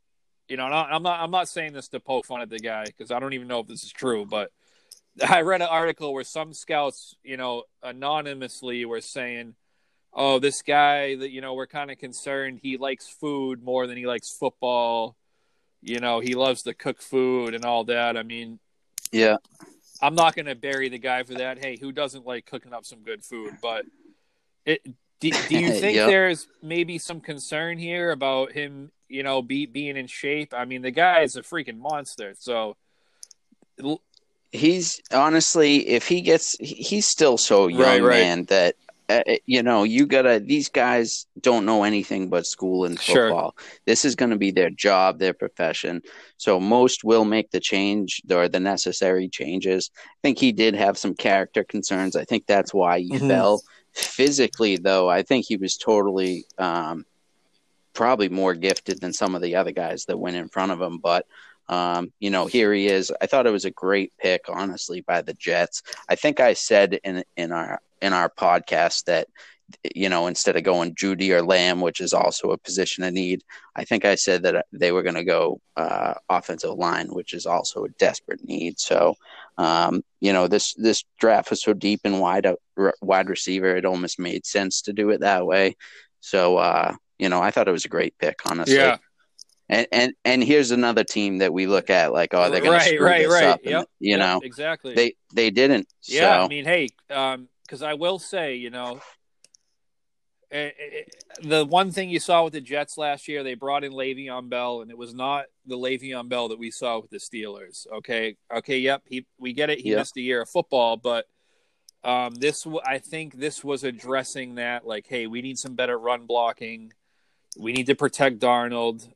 You know, and I'm not saying this to poke fun at the guy because I don't even know if this is true, but I read an article where some scouts, you know, anonymously were saying, "Oh, this guy that, you know, we're kind of concerned. He likes food more than he likes football. You know, he loves to cook food and all that." I mean, yeah, I'm not going to bury the guy for that. Hey, who doesn't like cooking up some good food? But do you think there's maybe some concern here about him, you know, being in shape? I mean, the guy is a freaking monster. So he's honestly, if he gets, he's still so young, man, that, you know, you gotta, these guys don't know anything but school and football. Sure. This is going to be their job, their profession. So most will make the change or the necessary changes. I think he did have some character concerns. I think that's why he fell. Physically, though, I think he was totally, probably more gifted than some of the other guys that went in front of him. But, you know, here he is. I thought it was a great pick, honestly, by the Jets. I think I said in our podcast that, you know, instead of going Judy or Lamb, which is also a position of need, I think I said that they were going to go offensive line, which is also a desperate need. So, you know, this draft was so deep and wide receiver, it almost made sense to do it that way. So, you know, I thought it was a great pick, honestly. Yeah. And here's another team that we look at like, oh, they're going to screw this up. And, you know, exactly. They didn't. Yeah, so. I mean, hey, because I will say, you know, the one thing you saw with the Jets last year, they brought in Le'Veon Bell, and it was not the Le'Veon Bell that we saw with the Steelers. Okay, yep, we get it. He missed a year of football, but I think this was addressing that, like, hey, we need some better run blocking. We need to protect Darnold,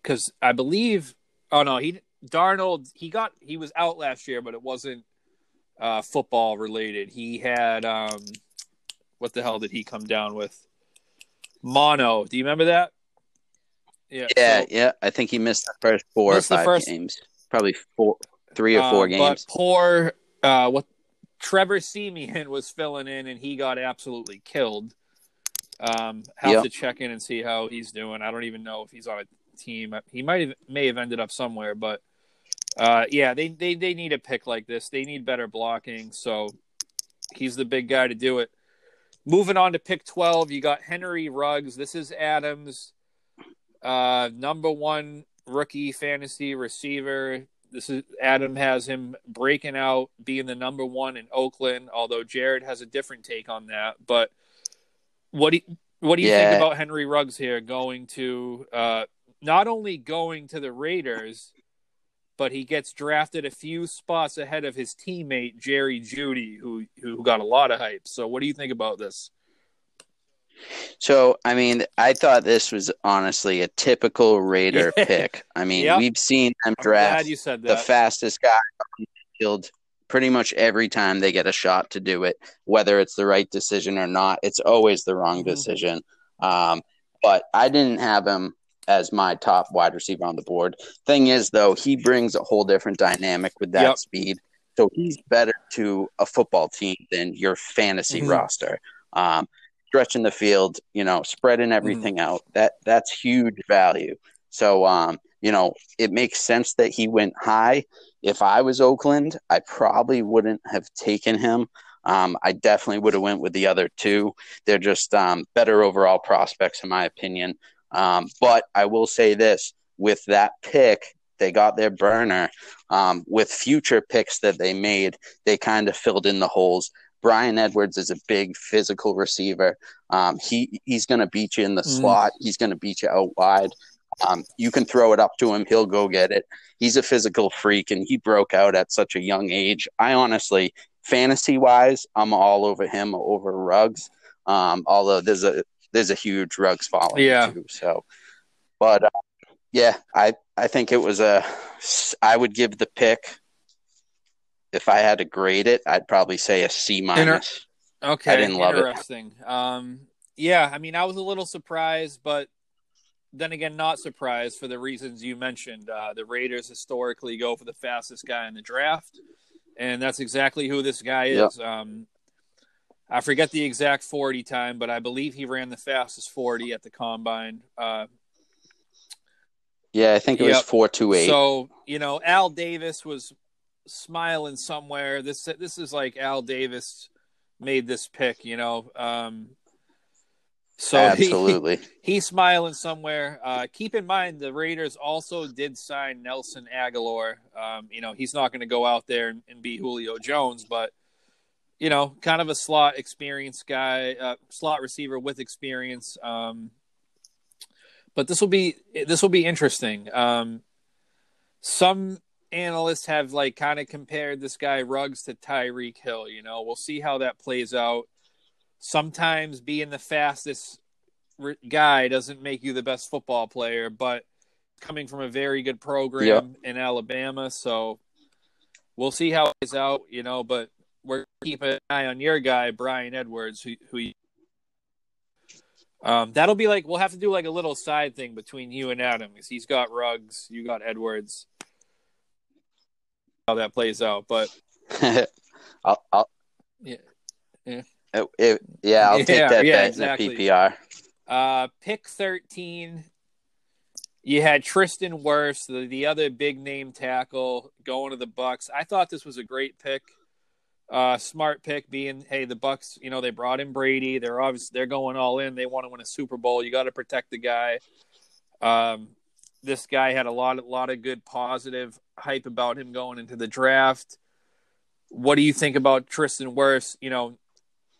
because I believe. Oh no, he was out last year, but it wasn't football related. He had what the hell did he come down with? Mono. Do you remember that? Yeah. I think he missed the first four or five games. Probably three or four games. But poor Trevor Siemian was filling in, and he got absolutely killed. To check in and see how he's doing. I don't even know if he's on a team. He may have ended up somewhere, but they need a pick like this. They need better blocking, so he's the big guy to do it. Moving on to pick 12, you got Henry Ruggs. This is Adams, number one rookie fantasy receiver. This is Adam has him breaking out, being the number one in Oakland, although Jared has a different take on that, but What do you think about Henry Ruggs here going to not only going to the Raiders, but he gets drafted a few spots ahead of his teammate Jerry Jeudy, who got a lot of hype. So what do you think about this? So, I mean, I thought this was honestly a typical Raider pick. I mean, we've seen them draft the fastest guy on the field pretty much every time they get a shot to do it, whether it's the right decision or not. It's always the wrong decision. But I didn't have him as my top wide receiver on the board. Thing is, though, he brings a whole different dynamic with that speed. So he's better to a football team than your fantasy roster. Stretching the field, you know, spreading everything out. That's huge value. So, you know, it makes sense that he went high. if I was Oakland, I probably wouldn't have taken him. I definitely would have went with the other two. They're just better overall prospects, in my opinion. But I will say this, with that pick, they got their burner. With future picks that they made, they kind of filled in the holes. Brian Edwards is a big physical receiver. He's going to beat you in the slot. He's going to beat you out wide. You can throw it up to him. He'll go get it. He's a physical freak, and he broke out at such a young age. I honestly, fantasy-wise, I'm all over him over Ruggs, although there's a huge Ruggs following too. So, but, yeah, I think it was I would give the pick, if I had to grade it, I'd probably say a C-. Okay, I didn't love it. Interesting. Yeah, I mean, I was a little surprised, but then again, not surprised for the reasons you mentioned. The Raiders historically go for the fastest guy in the draft, and that's exactly who this guy is. Yep. I forget the exact 40 time, but I believe he ran the fastest 40 at the combine. I think it was 4.28. So, you know, Al Davis was smiling somewhere. This is like Al Davis made this pick, you know. So absolutely, he's smiling somewhere. Keep in mind, the Raiders also did sign Nelson Aguilar. You know, he's not going to go out there and be Julio Jones, but, you know, kind of a slot experienced guy, slot receiver with experience. But this will be interesting. Some analysts have like kind of compared this guy Ruggs to Tyreek Hill. You know, we'll see how that plays out. Sometimes being the fastest guy doesn't make you the best football player, but coming from a very good program in Alabama, so we'll see how it plays out, you know, but we're keeping an eye on your guy, Brian Edwards, who that'll be like, we'll have to do like a little side thing between you and Adam, because he's got Ruggs, you got Edwards, how that plays out, but I'll take that bet in the PPR. Pick 13, you had Tristan Wirfs, the other big-name tackle, going to the Bucs. I thought this was a great pick, smart pick being, hey, the Bucs, you know, they brought in Brady. They're going all in. They want to win a Super Bowl. You got to protect the guy. This guy had a lot of good positive hype about him going into the draft. What do you think about Tristan Wirfs? You know,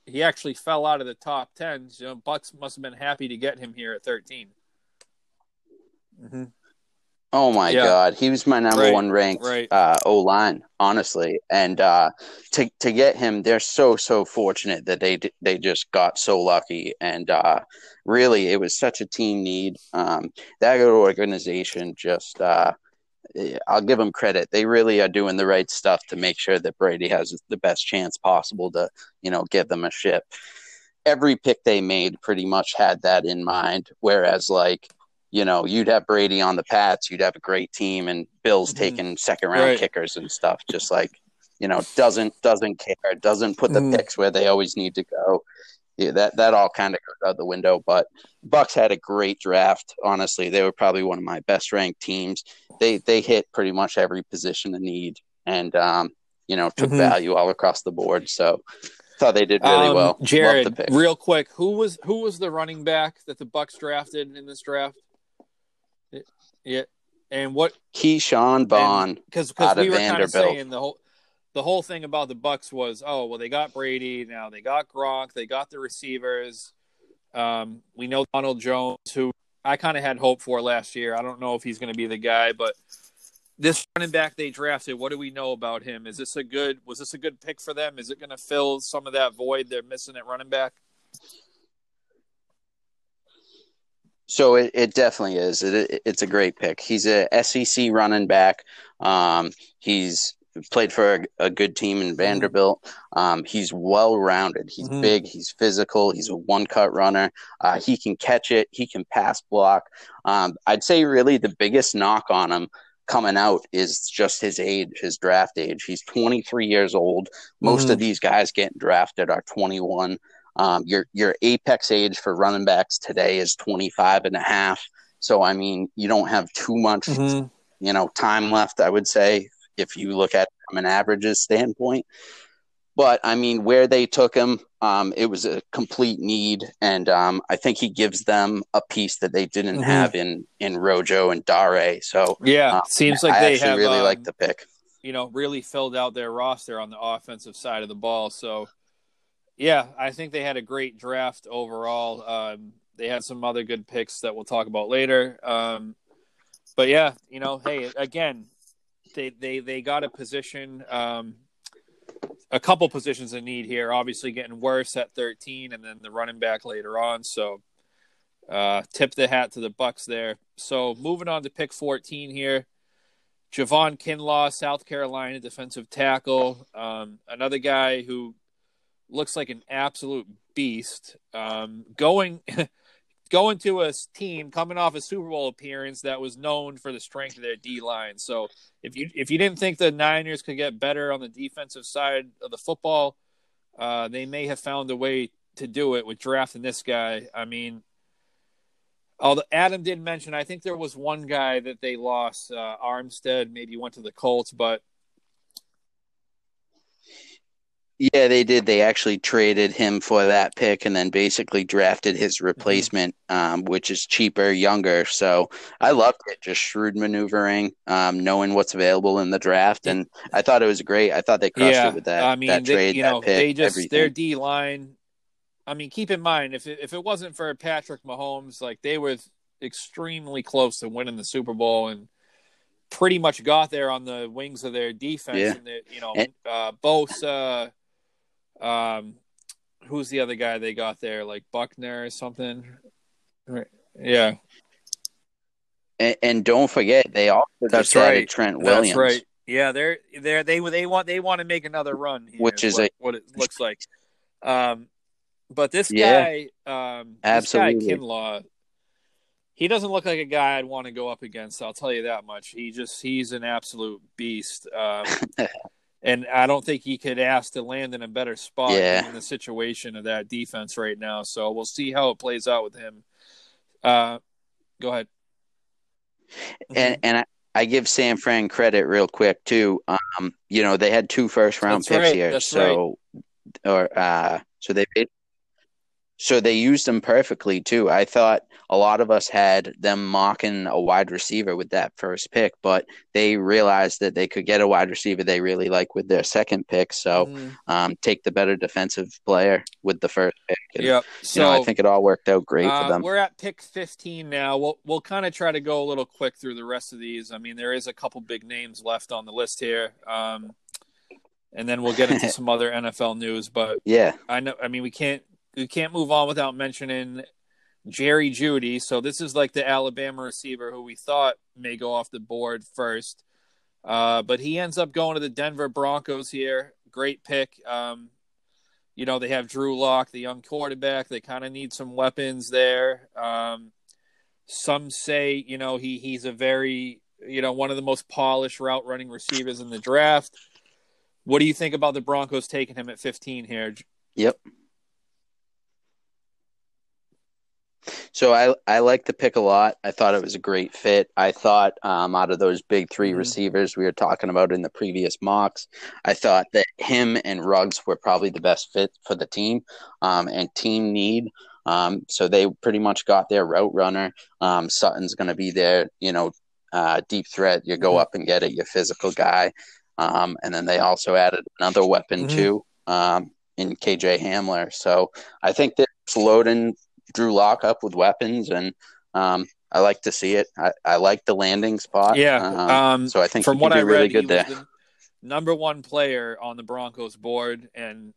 he actually fell out of the top 10. You know, Bucks must have been happy to get him here at 13. Mm-hmm. Oh, my God. He was my number one ranked O-line, honestly. And to get him, they're so fortunate that they just got so lucky. And really, it was such a team need. That organization just I'll give them credit. They really are doing the right stuff to make sure that Brady has the best chance possible to, you know, give them a ship. Every pick they made pretty much had that in mind. Whereas, like, you know, you'd have Brady on the Pats, you'd have a great team, and Bill's taking second round kickers and stuff. Just like, you know, doesn't care, doesn't put the picks where they always need to go. Yeah, that all kind of goes out the window, but Bucks had a great draft. Honestly, they were probably one of my best ranked teams. They hit pretty much every position of need, and you know, took value all across the board. So thought they did really well. Jared, loved the pick. Real quick, who was the running back that the Bucks drafted in this draft? Yeah, and what Keyshawn Vaughn, because we were kind of saying the whole thing about the Bucks was, oh, well, they got Brady. Now they got Gronk. They got the receivers. We know Donald Jones, who I kind of had hope for last year. I don't know if he's going to be the guy, but this running back they drafted, what do we know about him? Was this a good pick for them? Is it going to fill some of that void they're missing at running back? So it definitely is. It's a great pick. He's a SEC running back. He's played for a good team in Vanderbilt. He's well-rounded. He's big. He's physical. He's a one-cut runner. He can catch it. He can pass block. I'd say really the biggest knock on him coming out is just his age, his draft age. He's 23 years old. Most of these guys getting drafted are 21. Your apex age for running backs today is 25 and a half. So, I mean, you don't have too much, you know, time left, I would say, if you look at it from an averages standpoint. But, I mean, where they took him, it was a complete need, and I think he gives them a piece that they didn't have in Rojo and Dare. So, yeah, seems like they have really like the pick. You know, really filled out their roster on the offensive side of the ball. So, yeah, I think they had a great draft overall. They had some other good picks that we'll talk about later. But, yeah, you know, hey, again, they got a position a couple positions in need here, obviously getting worse at 13 and then the running back later on. So tip the hat to the Bucs there. So moving on to pick 14 here, Javon Kinlaw, South Carolina defensive tackle. Another guy who looks like an absolute beast going to a team coming off a Super Bowl appearance that was known for the strength of their D-line. So if you didn't think the Niners could get better on the defensive side of the football, they may have found a way to do it with drafting this guy. I mean, although Adam did mention, I think there was one guy that they lost, Armstead, maybe went to the Colts, but yeah, they did. They actually traded him for that pick and then basically drafted his replacement, which is cheaper, younger. So I loved it, just shrewd maneuvering, knowing what's available in the draft. And I thought it was great. I thought they crushed it with that, that trade, that pick, everything. Their D-line, I mean, keep in mind, if it wasn't for Patrick Mahomes, like they were extremely close to winning the Super Bowl and pretty much got there on the wings of their defense. Yeah. And Bosa... who's the other guy they got there? Like Buckner or something, right? Yeah. And don't forget, they also decided Trent Williams. That's right. Yeah, they want to make another run here, which is what it looks like. But this guy, absolutely, this guy Kinlaw, he doesn't look like a guy I'd want to go up against. I'll tell you that much. He's an absolute beast. And I don't think he could ask to land in a better spot in the situation of that defense right now. So we'll see how it plays out with him. Go ahead. And I give San Fran credit real quick too. They had 2 first-round picks here, so they used them perfectly too. I thought a lot of us had them mocking a wide receiver with that first pick, but they realized that they could get a wide receiver they really like with their second pick. So take the better defensive player with the first pick. And, I think it all worked out great for them. We're at pick 15 now. We'll kind of try to go a little quick through the rest of these. I mean, there is a couple big names left on the list here. And then we'll get into some other NFL news. But I know. I mean, we can't move on without mentioning Jerry Jeudy. So this is like the Alabama receiver who we thought may go off the board first. But he ends up going to the Denver Broncos here. Great pick. They have Drew Lock, the young quarterback. They kind of need some weapons there. Some say, he's a very, one of the most polished route running receivers in the draft. What do you think about the Broncos taking him at 15 here? Yep. So I like the pick a lot. I thought it was a great fit. I thought out of those big 3 receivers we were talking about in the previous mocks, I thought that him and Ruggs were probably the best fit for the team and team need. So they pretty much got their route runner. Sutton's going to be their, deep threat. You go up and get it, your physical guy. And then they also added another weapon too in KJ Hamler. So I think that it's loading Drew Lock up with weapons, and I like to see it. I like the landing spot. Yeah. So I think from what I read, really good there. The number 1 player on the Broncos board, and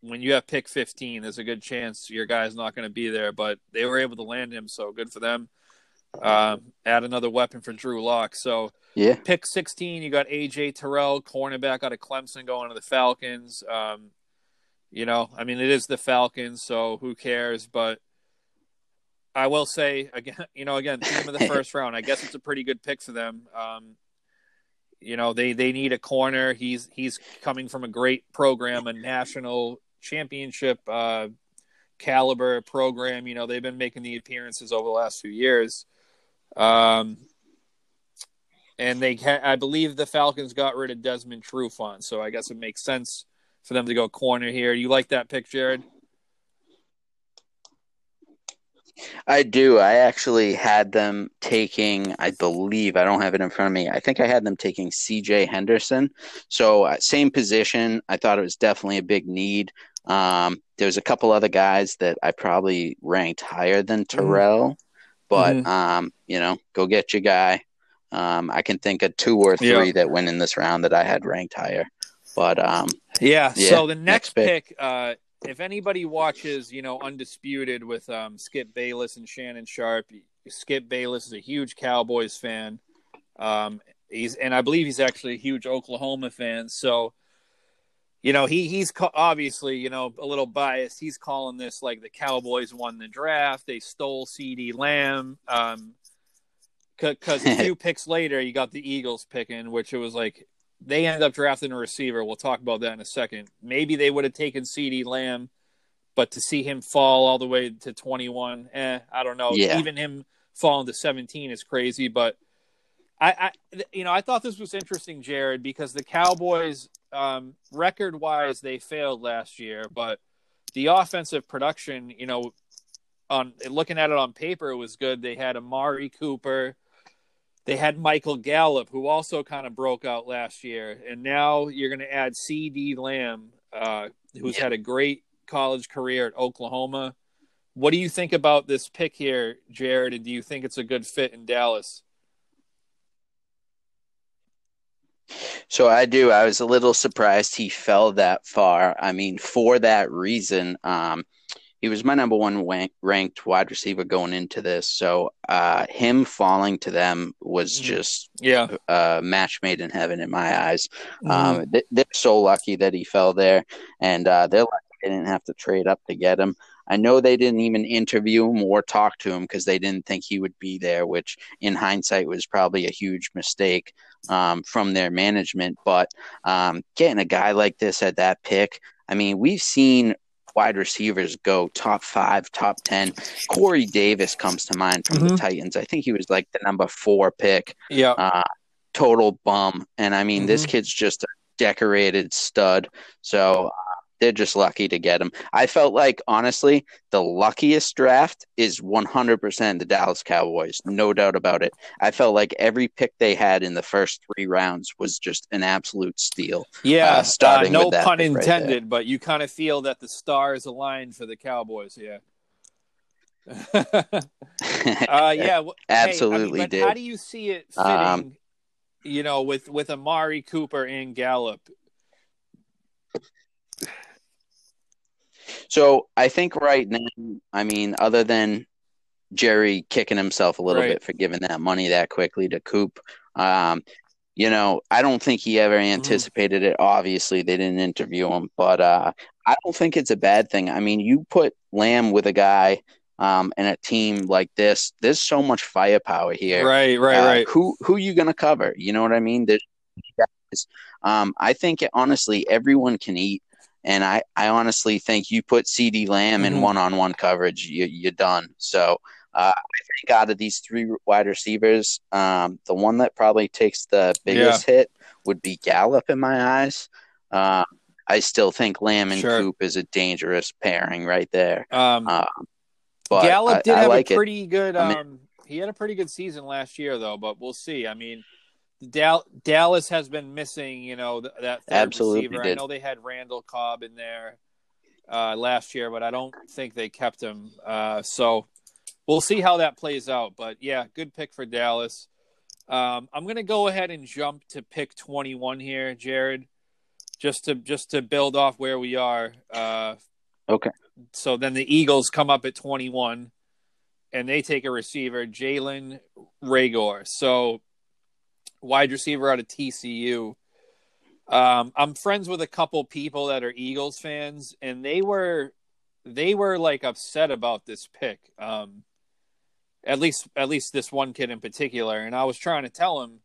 when you have pick 15, there's a good chance your guy's not going to be there. But they were able to land him, so good for them. Add another weapon for Drew Lock. So pick 16, you got AJ Terrell, cornerback out of Clemson, going to the Falcons. It is the Falcons, so who cares? But I will say, again, team of the first round, I guess it's a pretty good pick for them. They need a corner. He's coming from a great program, a national championship caliber program. They've been making the appearances over the last few years. And they, I believe the Falcons got rid of Desmond Trufant, so I guess it makes sense for them to go corner here. You like that pick, Jared? I do. I actually had them taking, I believe, I don't have it in front of me. I think I had them taking C.J. Henderson. So same position. I thought it was definitely a big need. There's a couple other guys that I probably ranked higher than Terrell, but, you know, go get your guy. I can think of two or three that went in this round that I had ranked higher. But so the next pick if anybody watches, you know, Undisputed with Skip Bayless and Shannon Sharp, Skip Bayless is a huge Cowboys fan. And I believe he's actually a huge Oklahoma fan. So, you know, he's obviously, you know, a little biased. He's calling this like the Cowboys won the draft. They stole CeeDee Lamb. Because a few picks later, you got the Eagles picking, which it was like they ended up drafting a receiver. We'll talk about that in a second. Maybe they would have taken CeeDee Lamb, but to see him fall all the way to 21, I don't know. Yeah. Even him falling to 17 is crazy. But I thought this was interesting, Jared, because the Cowboys, record-wise, they failed last year, but the offensive production, you know, on looking at it on paper, it was good. They had Amari Cooper. They had Michael Gallup, who also kind of broke out last year. And now you're going to add CeeDee Lamb, who's had a great college career at Oklahoma. What do you think about this pick here, Jared? And do you think it's a good fit in Dallas? So I do. I was a little surprised he fell that far. I mean, for that reason, he was my number one ranked wide receiver going into this. So him falling to them was just a match made in heaven in my eyes. They're so lucky that he fell there, and they're lucky they didn't have to trade up to get him. I know they didn't even interview him or talk to him because they didn't think he would be there, which in hindsight was probably a huge mistake from their management. But getting a guy like this at that pick, I mean, we've seen wide receivers go top 5, top 10. Corey Davis comes to mind from the Titans. I think he was like the number 4 pick. Yeah. Total bum. And I mean, this kid's just a decorated stud. So they're just lucky to get him. I felt like, honestly, the luckiest draft is 100% the Dallas Cowboys. No doubt about it. I felt like every pick they had in the first 3 rounds was just an absolute steal. Yeah, no pun intended, right, but you kind of feel that the stars aligned for the Cowboys. Yeah. Absolutely. Hey, I mean, how do you see it fitting, you know, with Amari Cooper and Gallup? So I think right now, I mean, other than Jerry kicking himself a little bit for giving that money that quickly to Coop, you know, I don't think he ever anticipated it. Obviously, they didn't interview him, but I don't think it's a bad thing. I mean, you put Lamb with a guy and a team like this, there's so much firepower here. Right. Who are you going to cover? You know what I mean? There's guys. I think, honestly, everyone can eat. And I honestly think you put CeeDee Lamb in one-on-one coverage, you're done. So I think out of these 3 wide receivers, the one that probably takes the biggest hit would be Gallup in my eyes. I still think Lamb and Coop is a dangerous pairing right there. But Gallup did have like a pretty good he had a pretty good season last year, though, but we'll see. I mean, Dallas has been missing, you know, that third receiver. I know they had Randall Cobb in there last year, but I don't think they kept him. So we'll see how that plays out. But, yeah, good pick for Dallas. I'm going to go ahead and jump to pick 21 here, Jared, just to build off where we are. Okay. So then the Eagles come up at 21, and they take a receiver, Jalen Reagor. So – wide receiver out of TCU. I'm friends with a couple people that are Eagles fans, and they were like upset about this pick. At least this one kid in particular. And I was trying to tell him,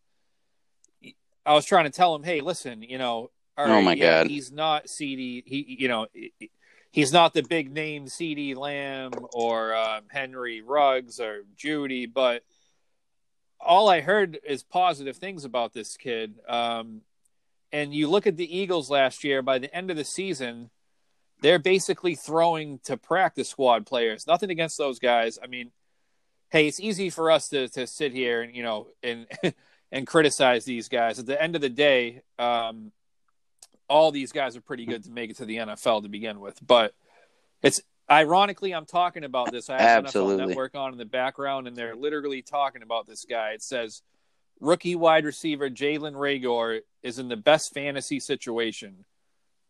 hey, listen, you know, all right, God, he's not CD. He's not the big name CeeDee Lamb or Henry Ruggs or Judy, but all I heard is positive things about this kid. And you look at the Eagles last year, by the end of the season, they're basically throwing to practice squad players. Nothing against those guys. I mean, hey, it's easy for us to sit here and, you know, and criticize these guys. At the end of the day, all these guys are pretty good to make it to the NFL to begin with. But it's ironically, I'm talking about this. I have NFL Network on in the background, and they're literally talking about this guy. It says, rookie wide receiver Jalen Reagor is in the best fantasy situation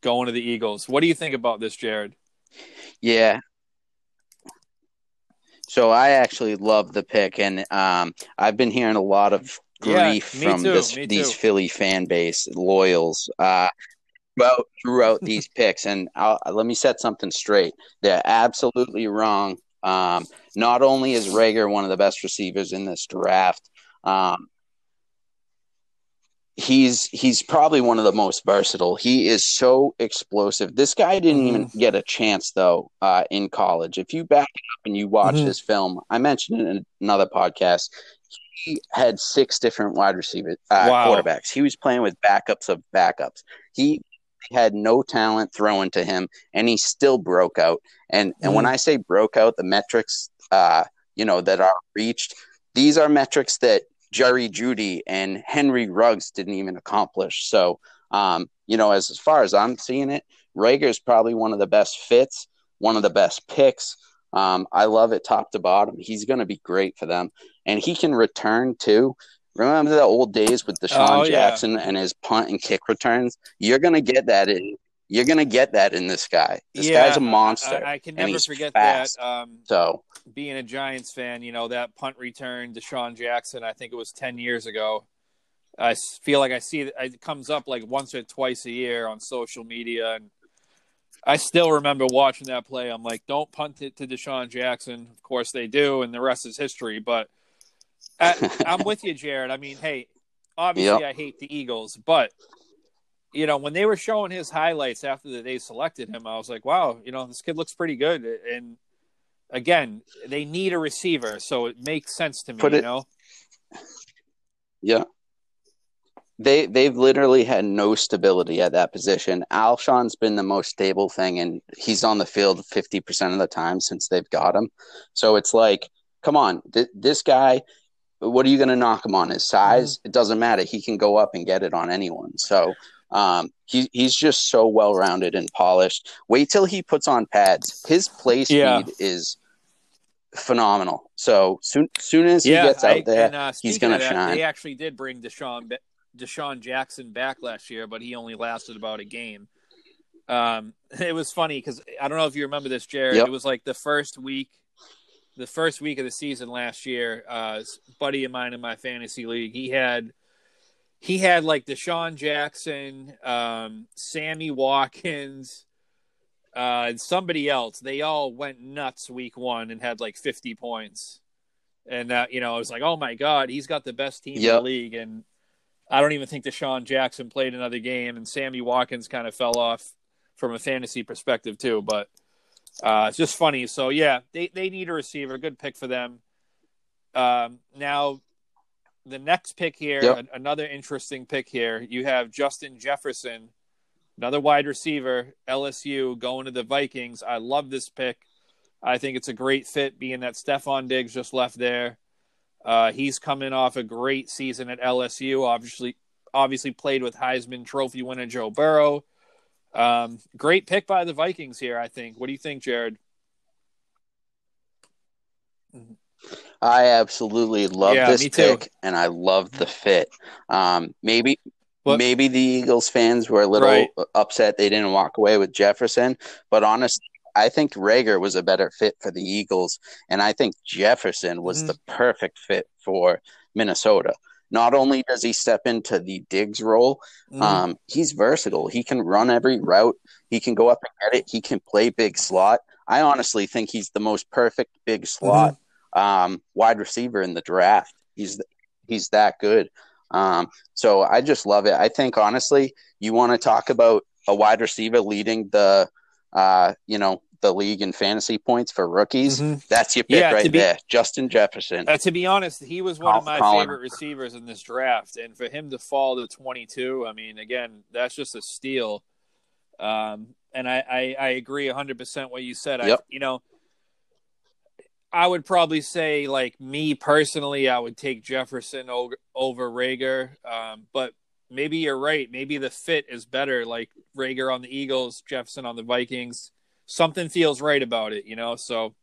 going to the Eagles. What do you think about this, Jared? Yeah. So I actually love the pick, and I've been hearing a lot of grief from these Philly fan base loyals throughout these picks. And let me set something straight. They're absolutely wrong. Not only is Reagor one of the best receivers in this draft, he's probably one of the most versatile. He is so explosive. This guy didn't even get a chance, though, in college. If you back up and you watch this film, I mentioned it in another podcast, he had 6 different wide receiver quarterbacks. He was playing with backups of backups. He had no talent thrown to him, and he still broke out. And when I say broke out, the metrics that are reached, these are metrics that Jerry Jeudy and Henry Ruggs didn't even accomplish. So, as far as I'm seeing it, Reagor is probably one of the best fits, one of the best picks. I love it top to bottom. He's going to be great for them. And he can return, too. Remember the old days with Deshaun Jackson and his punt and kick returns? You're going to get that in. You're going to get that in this guy. This guy's a monster. I can never forget fast. That. Being a Giants fan, you know, that punt return, Deshaun Jackson, I think it was 10 years ago. I feel like I see it. It comes up like once or twice a year on social media. And I still remember watching that play. I'm like, don't punt it to Deshaun Jackson. Of course they do. And the rest is history. But I'm with you, Jared. I mean, hey, obviously I hate the Eagles, but you know, when they were showing his highlights after they selected him, I was like, wow, you know, this kid looks pretty good. And again, they need a receiver, so it makes sense to me, Yeah. They've literally had no stability at that position. Alshon's been the most stable thing, and he's on the field 50% of the time since they've got him. So it's like, come on, this guy, what are you going to knock him on? His size? It doesn't matter. He can go up and get it on anyone. So he's just so well-rounded and polished. Wait till he puts on pads. His play speed is phenomenal. So soon as he gets out there, he's going to shine. They actually did bring Deshaun Jackson back last year, but he only lasted about a game. It was funny because I don't know if you remember this, Jared. Yep. It was like the first week of the season last year. A buddy of mine in my fantasy league, he had like Deshaun Jackson, Sammy Watkins, and somebody else. They all went nuts week one and had like 50 points. And, I was like, oh, my God, he's got the best team in the league. And I don't even think Deshaun Jackson played another game. And Sammy Watkins kind of fell off from a fantasy perspective, too. But it's just funny. So, yeah, they need a receiver. A good pick for them. Now, the next pick here, another interesting pick here, you have Justin Jefferson, another wide receiver, LSU, going to the Vikings. I love this pick. I think it's a great fit, being that Stephon Diggs just left there. He's coming off a great season at LSU, obviously played with Heisman Trophy winner Joe Burrow. Great pick by the Vikings here, I think. What do you think, Jared? I absolutely love this pick, and I love the fit. Maybe the Eagles fans were a little upset they didn't walk away with Jefferson, but honestly, I think Reagor was a better fit for the Eagles, and I think Jefferson was the perfect fit for Minnesota. Not only does he step into the Diggs role, he's versatile. He can run every route. He can go up and get it. He can play big slot. I honestly think he's the most perfect big slot wide receiver in the draft. He's that good. So I just love it. I think, honestly, you want to talk about a wide receiver leading the the league in fantasy points for rookies. Mm-hmm. That's your pick there. Justin Jefferson. To be honest, he was one of my favorite receivers in this draft. And for him to fall to 22, I mean, again, that's just a steal. And I agree 100% what you said. Yep. I would probably say, like, me personally, I would take Jefferson over Reagor. But maybe you're right. Maybe the fit is better, like Reagor on the Eagles, Jefferson on the Vikings. Something feels right about it, So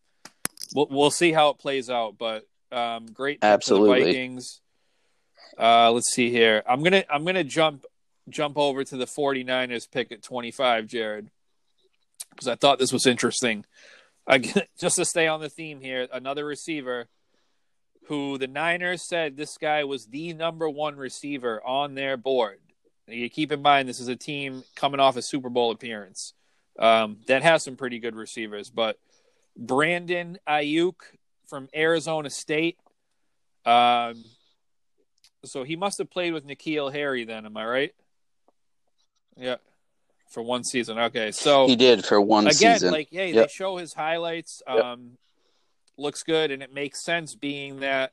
we'll see how it plays out. But great pick for the Vikings. Let's see here. I'm gonna jump over to the 49ers pick at 25, Jared, because I thought this was interesting. Just to stay on the theme here, another receiver who the Niners said this guy was the number one receiver on their board. Now, you keep in mind, this is a team coming off a Super Bowl appearance that has some pretty good receivers. But Brandon Ayuk from Arizona State. So he must have played with N'Keal Harry then, am I right? Yeah. For one season. Okay. So he did for one season. They show his highlights. Looks good. And it makes sense being that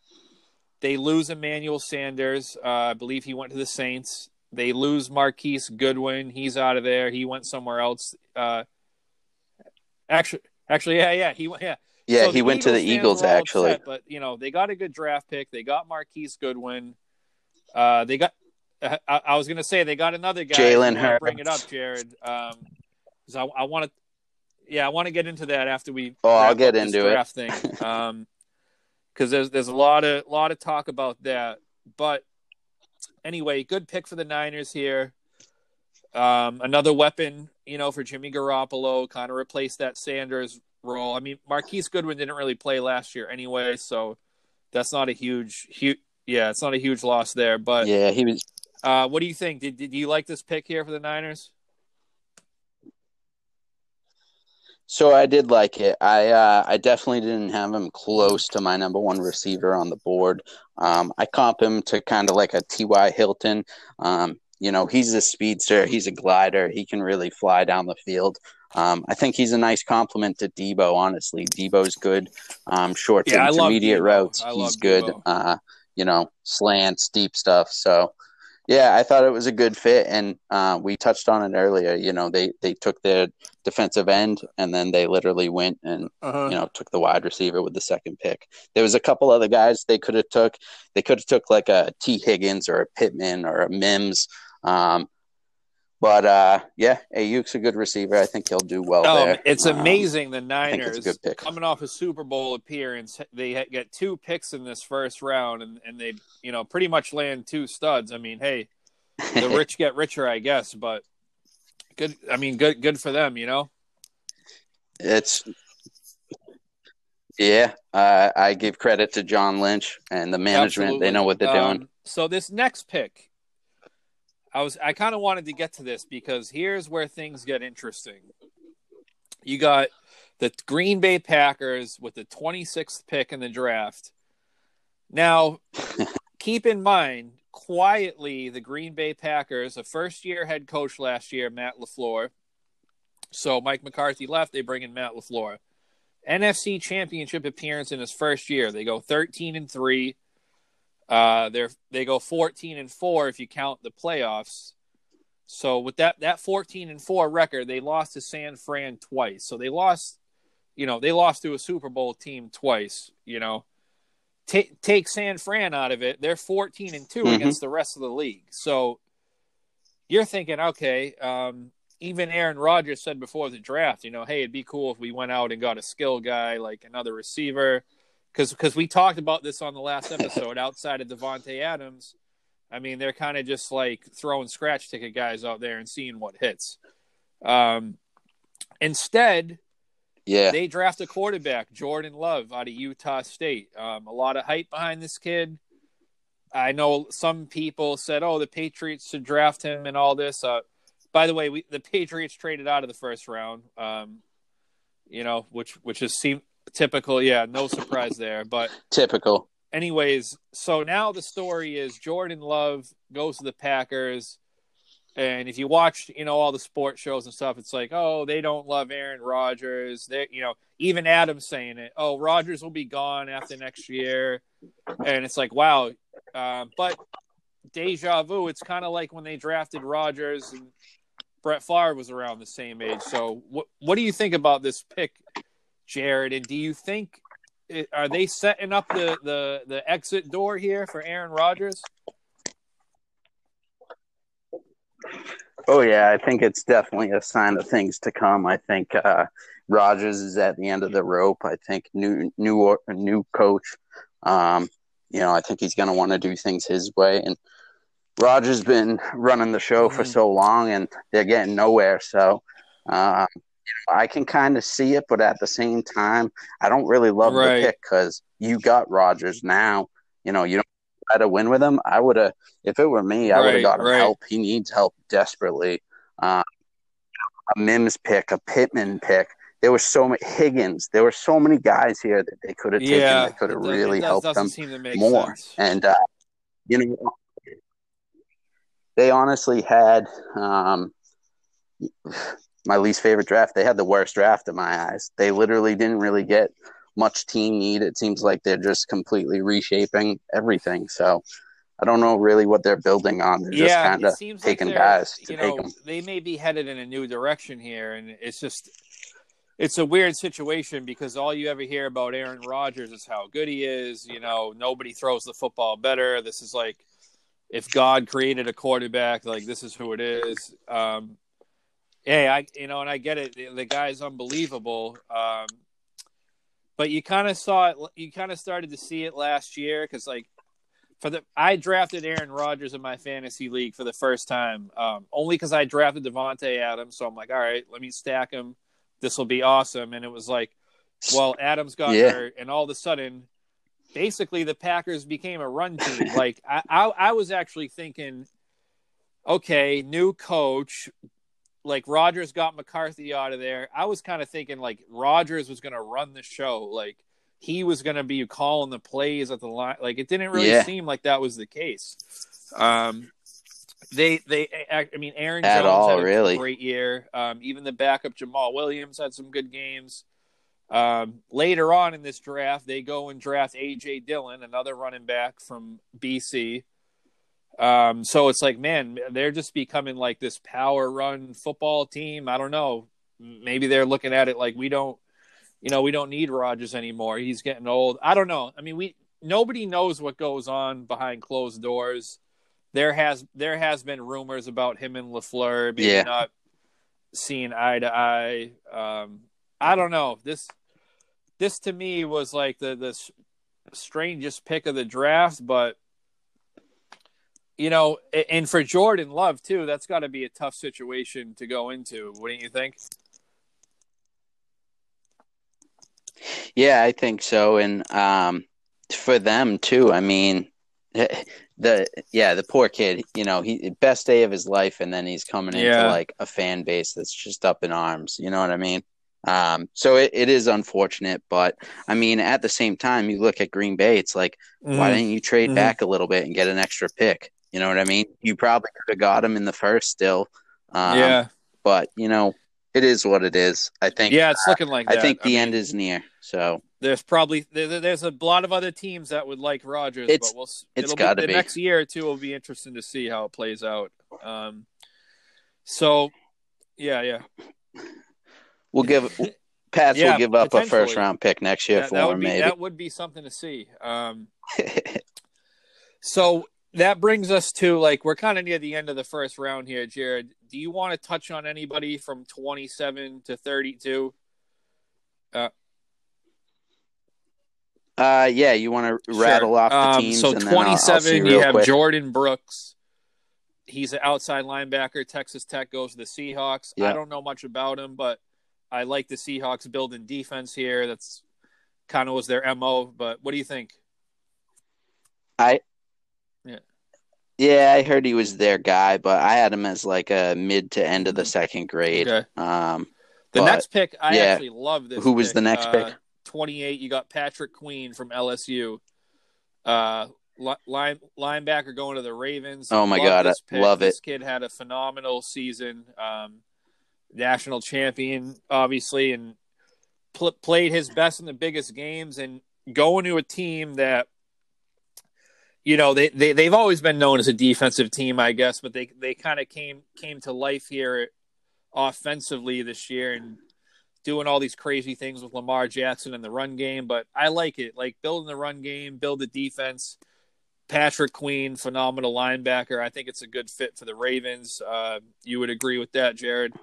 they lose Emmanuel Sanders. I believe he went to the Saints. They lose Marquise Goodwin. He's out of there. He went somewhere else. He went to the Eagles actually. Upset, but they got a good draft pick. They got Marquise Goodwin. I was going to say they got another guy. Jalen Hurts. Bring it up, Jared. I want to get into that after we. Oh, I'll get into it. Draft thing. Because there's a lot of talk about that. But anyway, good pick for the Niners here. Another weapon, for Jimmy Garoppolo, kind of replaced that Sanders role. I mean, Marquise Goodwin didn't really play last year anyway, so that's not a huge. Yeah, it's not a huge loss there, but yeah, he was. What do you think? Did you like this pick here for the Niners? So I did like it. I definitely didn't have him close to my number one receiver on the board. I comp him to kind of like a T.Y. Hilton. He's a speedster. He's a glider. He can really fly down the field. I think he's a nice compliment to Debo. Honestly, Debo's good. Short to intermediate routes. He's good. Debo. Slants, deep stuff. So, yeah, I thought it was a good fit, and we touched on it earlier. They took their defensive end, and then they literally went and took the wide receiver with the second pick. There was a couple other guys they could have took. They could have took like a T. Higgins or a Pittman or a Mims. Ayuk's a good receiver. I think he'll do well there. It's amazing the Niners, coming off a Super Bowl appearance, they get two picks in this first round, and they pretty much land two studs. I mean, hey, the rich get richer, I guess, but good. I mean, good for them, It's. Yeah, I give credit to John Lynch and the management. Absolutely. They know what they're doing. So this next pick. I kind of wanted to get to this because here's where things get interesting. You got the Green Bay Packers with the 26th pick in the draft. Now, keep in mind, quietly, the Green Bay Packers, a first-year head coach last year, Matt LaFleur. So Mike McCarthy left. They bring in Matt LaFleur. NFC Championship appearance in his first year. They go 13-3. They go 14-4 if you count the playoffs. So with that 14-4 record, they lost to San Fran twice. So they lost to a Super Bowl team twice. Take San Fran out of it, they're 14-2 against the rest of the league. So you're thinking, okay, even Aaron Rodgers said before the draft, hey, it'd be cool if we went out and got a skill guy like another receiver. Because we talked about this on the last episode, outside of Devontae Adams, I mean, they're kind of just like throwing scratch ticket guys out there and seeing what hits. Instead, they draft a quarterback, Jordan Love, out of Utah State. A lot of hype behind this kid. I know some people said, the Patriots should draft him and all this. By the way, the Patriots traded out of the first round, which is seemed. Typical, yeah, no surprise there. But typical. Anyways, so now the story is Jordan Love goes to the Packers. And if you watch, you know, all the sports shows and stuff, it's like, oh, they don't love Aaron Rodgers. They, you know, even Adam's saying it. Oh, Rodgers will be gone after next year. And it's like, wow. But deja vu, it's kind of like when they drafted Rodgers and Brett Favre was around the same age. So what do you think about this pick, Jared? And do you think – are they setting up the exit door here for Aaron Rodgers? Oh, yeah, I think it's definitely a sign of things to come. I think Rodgers is at the end of the rope. I think new coach, you know, I think he's going to want to do things his way. And Rodgers been running the show for so long, and they're getting nowhere. So I can kind of see it, but at the same time, I don't really love the pick because you got Rodgers now. You know, you don't try to win with him. I would have, if it were me, I would have got him help. He needs help desperately. A Mims pick, a Pittman pick. There were so many Higgins. There were so many guys here that they could have taken. That could have really helped them more. Sense. And you know, they honestly had my least favorite draft. They had the worst draft in my eyes. They literally didn't really get much team need. It seems like they're just completely reshaping everything. So I don't know really what they're building on. They're just kind of taking like guys to take them. They may be headed in a new direction here, and it's just – it's a weird situation because all you ever hear about Aaron Rodgers is how good he is. You know, nobody throws the football better. This is like if God created a quarterback, like this is who it is. And I get it. The guy's unbelievable. But you kind of saw it. You kind of started to see it last year because, like, I drafted Aaron Rodgers in my fantasy league for the first time, only because I drafted Devontae Adams. So I'm like, all right, let me stack him. This will be awesome. And it was like, well, Adams got hurt, and all of a sudden, basically the Packers became a run team. Like, I was actually thinking, okay, new coach, like Rodgers got McCarthy out of there. I was kind of thinking like Rodgers was going to run the show. Like he was going to be calling the plays at the line. Like it didn't really seem like that was the case. I mean, Aaron Jones had a great year. Even the backup Jamal Williams had some good games. Later on in this draft, they go and draft A.J. Dillon, another running back from B.C. So it's like, man, they're just becoming like this power run football team. I don't know. Maybe they're looking at it like we don't need Rodgers anymore. He's getting old. I don't know. I mean, nobody knows what goes on behind closed doors. There has been rumors about him and LaFleur being not seen eye to eye. I don't know. This to me was like the strangest pick of the draft, but you know, and for Jordan Love too, that's got to be a tough situation to go into, wouldn't you think? Yeah, I think so, and for them too. I mean. The poor kid, you know, he best day of his life, and then he's coming into like a fan base that's just up in arms. You know what I mean? So it is unfortunate, but I mean, at the same time, you look at Green Bay, it's like, why didn't you trade back a little bit and get an extra pick? You know what I mean? You probably could have got him in the first still. But you know, it is what it is. I think. Yeah, it's looking like that. I think the end is near. So. There's probably there's a lot of other teams that would like Rodgers, but it's got to be. The next year or two will be interesting to see how it plays out. Pats will give up a first round pick next year for him. Maybe that would be something to see. So that brings us to like we're kind of near the end of the first round here, Jared. Do you want to touch on anybody from 27 to 32? You want to rattle off the teams? So 27, you have Jordan Brooks. He's an outside linebacker. Texas Tech goes to the Seahawks. Yeah. I don't know much about him, but I like the Seahawks building defense here. That's kind of was their MO. But what do you think? I heard he was their guy, but I had him as like a mid to end of the second grade. Okay. Next pick, I actually love this. Who was the next pick? 28, you got Patrick Queen from LSU. linebacker going to the Ravens. Oh, my God. I love it. This kid had a phenomenal season. National champion, obviously, and played his best in the biggest games. And going to a team that, you know, they've always been known as a defensive team, I guess, but they kind of came to life here offensively this year and doing all these crazy things with Lamar Jackson in the run game. But I like it. Like, building the run game, build the defense. Patrick Queen, phenomenal linebacker. I think it's a good fit for the Ravens. You would agree with that, Jared?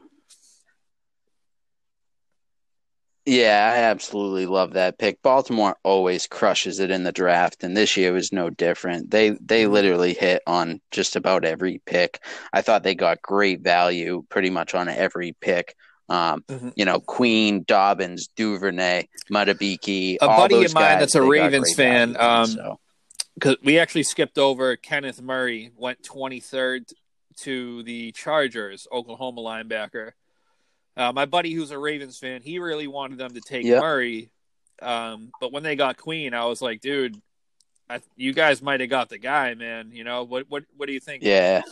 Yeah, I absolutely love that pick. Baltimore always crushes it in the draft, and this year was no different. They literally hit on just about every pick. I thought they got great value pretty much on every pick. You know, Queen, Dobbins, Duvernay, Matabiki, a all buddy of mine guys, that's a Ravens fan, because we actually skipped over Kenneth Murray, went 23rd to the Chargers, Oklahoma linebacker. My buddy who's a Ravens fan, he really wanted them to take Murray. But when they got Queen, I was like, dude, you guys might have got the guy, man. You know, what do you think? Yeah,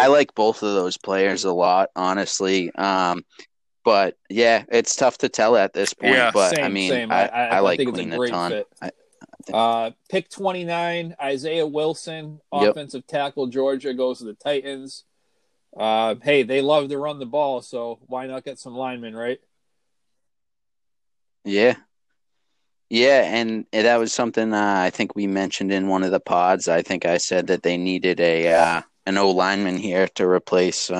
I like both of those players a lot, honestly. But, yeah, it's tough to tell at this point. Yeah, but, same. I like think Queen it's a great ton. Fit. Pick 29, Isaiah Wilson, offensive tackle, Georgia, goes to the Titans. Hey, they love to run the ball, so why not get some linemen, right? Yeah, and that was something I think we mentioned in one of the pods. I think I said that they needed an O-lineman here to replace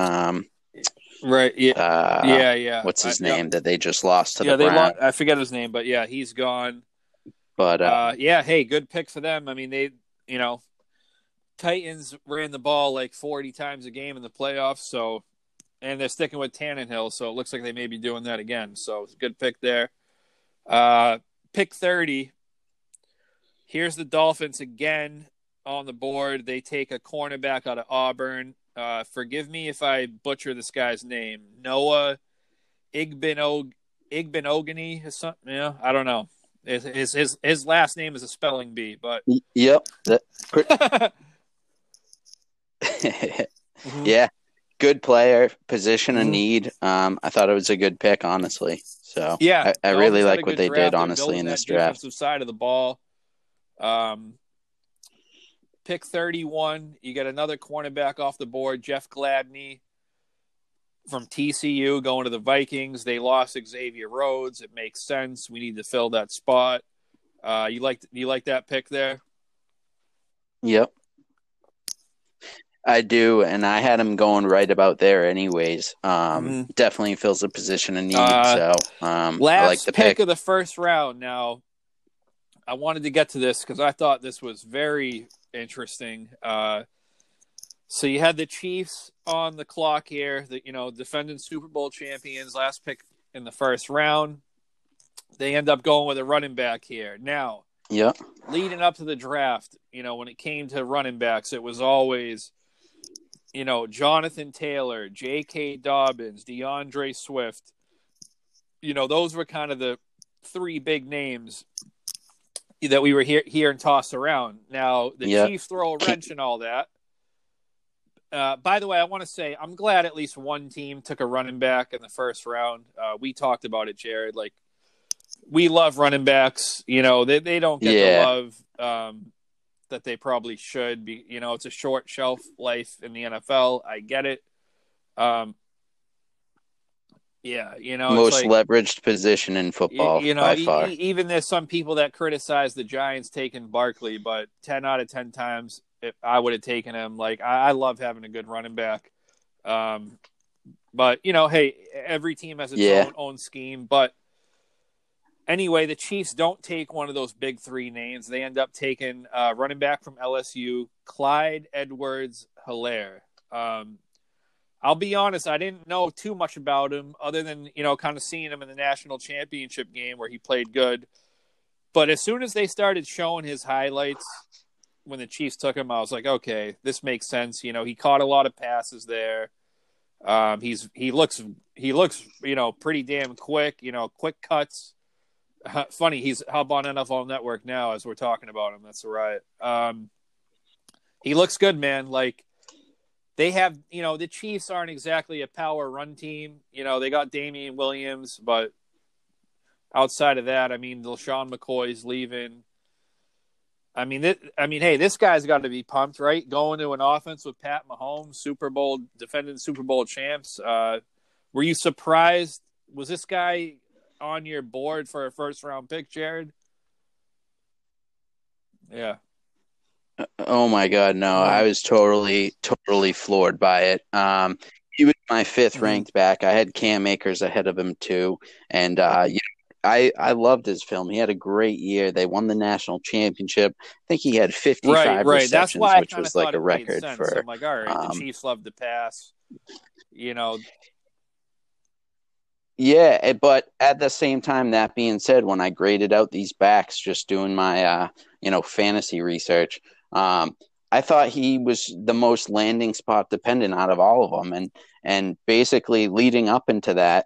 what's his name that they just lost to the Browns. I forget his name, but, yeah, he's gone. But hey, good pick for them. I mean, they, you know, Titans ran the ball like 40 times a game in the playoffs, so, and they're sticking with Tannehill, so it looks like they may be doing that again. So it's a good pick there. Pick 30. Here's the Dolphins again on the board. They take a cornerback out of Auburn. Forgive me if I butcher this guy's name. Noah Igbinoghene. Yeah, I don't know. His last name is a spelling bee, but yeah, good player, position of need. I thought it was a good pick, honestly. So yeah, I really like what they did, honestly, in this draft. Defensive side of the ball. Pick 31. You got another cornerback off the board, Jeff Gladney from TCU, going to the Vikings. They lost Xavier Rhodes. It makes sense. We need to fill that spot. You like that pick there? Yep. I do, and I had him going right about there anyways. Definitely fills a position of need. Last I like the pick of the first round. Now, I wanted to get to this because I thought this was very interesting. So you had the Chiefs on the clock here, defending Super Bowl champions, last pick in the first round. They end up going with a running back here. Now, leading up to the draft, when it came to running backs, it was always – Jonathan Taylor, J.K. Dobbins, DeAndre Swift. Those were kind of the three big names that we were hearing tossed around. Now, the Chiefs throw a wrench and all that. By the way, I want to say I'm glad at least one team took a running back in the first round. We talked about it, Jared. Like, we love running backs. They don't get the love that they probably should be. It's a short shelf life in the NFL. I get it. Most leveraged position in football, by far. Even there's some people that criticize the Giants taking Barkley, but 10 out of 10 times if I would have taken him. Like, I love having a good running back. But, hey, every team has its own scheme. But anyway, the Chiefs don't take one of those big three names. They end up taking running back from LSU, Clyde Edwards-Helaire. I'll be honest, I didn't know too much about him other than, kind of seeing him in the national championship game where he played good. But as soon as they started showing his highlights when the Chiefs took him, I was like, okay, this makes sense. He caught a lot of passes there. He looks pretty damn quick, quick cuts. Funny, he's up on NFL Network now as we're talking about him. That's right. He looks good, man. Like, they have, you know, the Chiefs aren't exactly a power run team. You know, they got Damian Williams, but outside of that, I mean, LeSean McCoy's leaving. I mean, hey, this guy's got to be pumped, right? Going to an offense with Pat Mahomes, Super Bowl champs. Were you surprised? Was this guy on your board for a first-round pick, Jared? Yeah. Oh, my God, no. I was totally floored by it. He was my fifth-ranked back. I had Cam Akers ahead of him, too. And, I loved his film. He had a great year. They won the national championship. I think he had 55 receptions, which was like a record for. I'm like, all right, the Chiefs love to pass, you know. Yeah, but at the same time, that being said, when I graded out these backs, just doing my fantasy research, I thought he was the most landing spot dependent out of all of them, and basically leading up into that,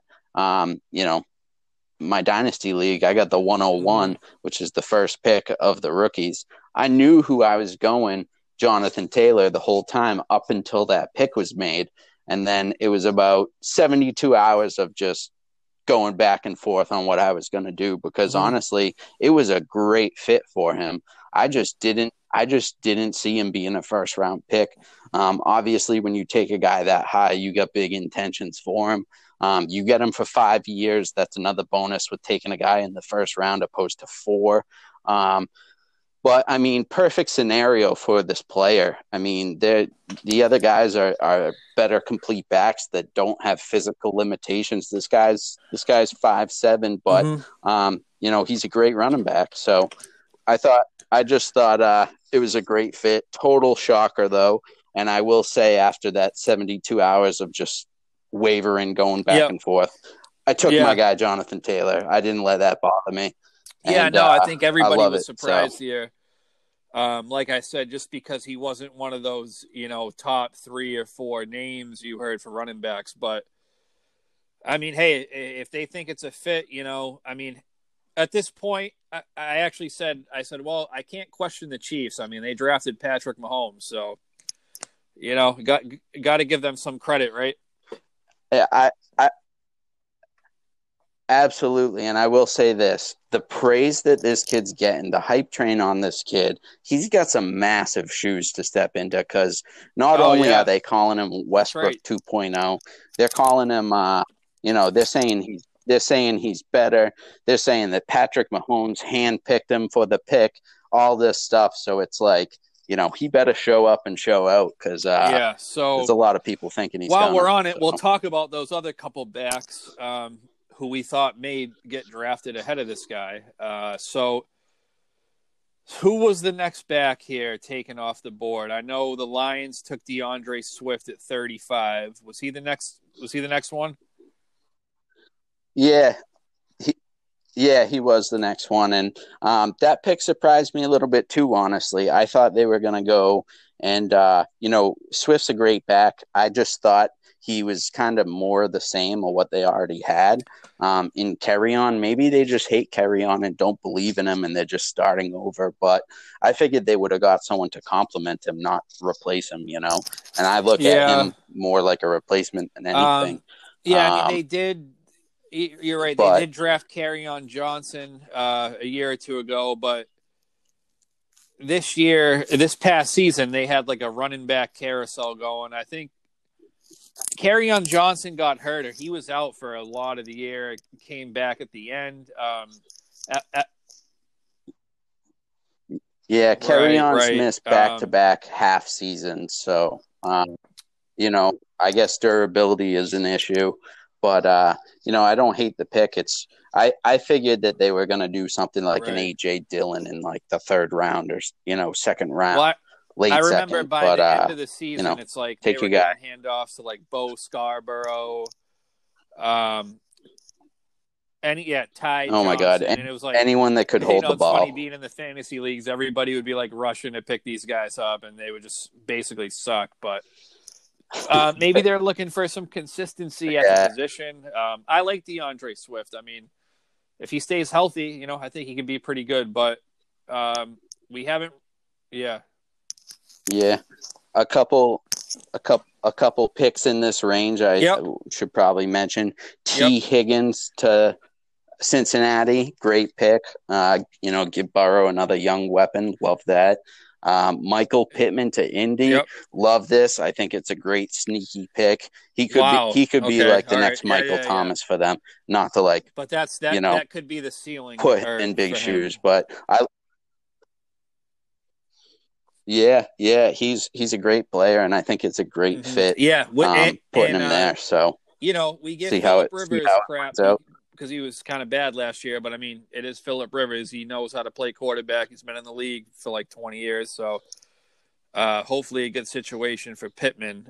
my dynasty league, I got the 101, which is the first pick of the rookies. I knew who I was going, Jonathan Taylor, the whole time up until that pick was made. And then it was about 72 hours of just going back and forth on what I was going to do, because honestly, it was a great fit for him. I just didn't see him being a first round pick. Obviously, when you take a guy that high, you got big intentions for him. You get him for 5 years. That's another bonus with taking a guy in the first round opposed to 4. But, I mean, perfect scenario for this player. I mean, the other guys are better complete backs that don't have physical limitations. This guy's 5'7", but, he's a great running back. So I just thought it was a great fit. Total shocker, though. And I will say, after that 72 hours of just wavering, going back and forth, I took my guy Jonathan Taylor. I didn't let that bother me. Yeah, and, I think everybody was surprised here. Like I said, just because he wasn't one of those, top 3 or 4 names you heard for running backs. But, I mean, hey, if they think it's a fit, at this point, I actually said, well, I can't question the Chiefs. I mean, they drafted Patrick Mahomes, so, got to give them some credit, right? Yeah, I absolutely, and I will say this: the praise that this kid's getting, the hype train on this kid, he's got some massive shoes to step into. Because not only are they calling him Westbrook 2.0, they're calling him, they're saying he's better. They're saying that Patrick Mahomes handpicked him for the pick. All this stuff, so it's like, he better show up and show out, because there's a lot of people thinking he's done. While we're on it, we'll talk about those other couple backs who we thought may get drafted ahead of this guy. So who was the next back here taken off the board? I know the Lions took DeAndre Swift at 35. Was he the next one? Yeah. Yeah, he was the next one, and that pick surprised me a little bit too, honestly. I thought they were going to go, and, Swift's a great back. I just thought he was kind of more the same of what they already had in Kerryon. Maybe they just hate Kerryon and don't believe in him, and they're just starting over, but I figured they would have got someone to complement him, not replace him, and I look at him more like a replacement than anything. They did. You're right. They did draft Kerryon Johnson a year or two ago, but this past season, they had like a running back carousel going. I think Kerryon Johnson got hurt, or he was out for a lot of the year. Came back at the end. Kerryon's missed back-to-back half seasons, so I guess durability is an issue. But, I don't hate the pick. I figured that they were going to do something like an A.J. Dillon in like the third round or, second round. Well, I remember second, by the end of the season, it's like they were getting handoffs to like Bo Scarborough. Ty Johnson. Oh, my God. And it was like anyone that could hold the ball. It's funny being in the fantasy leagues, everybody would be like rushing to pick these guys up, and they would just basically suck. But maybe they're looking for some consistency at the position. I like DeAndre Swift. I mean, if he stays healthy, you know, I think he could be pretty good. But we haven't. Yeah. Yeah. A couple picks in this range should probably mention. Higgins to Cincinnati, great pick. You know, give Burrow another young weapon. Love that. Michael Pittman to Indy. Yep. Love this. I think it's a great sneaky pick. He could be like the next Michael Thomas for them. Not to like, but that could be the ceiling. Put in big shoes, but he's a great player, and I think it's a great fit. Yeah, putting him there. So you know, we get Phillip Rivers crap because he was kind of bad last year. But I mean, it is Phillip Rivers. He knows how to play quarterback. He's been in the league for like 20 years. So hopefully, a good situation for Pittman.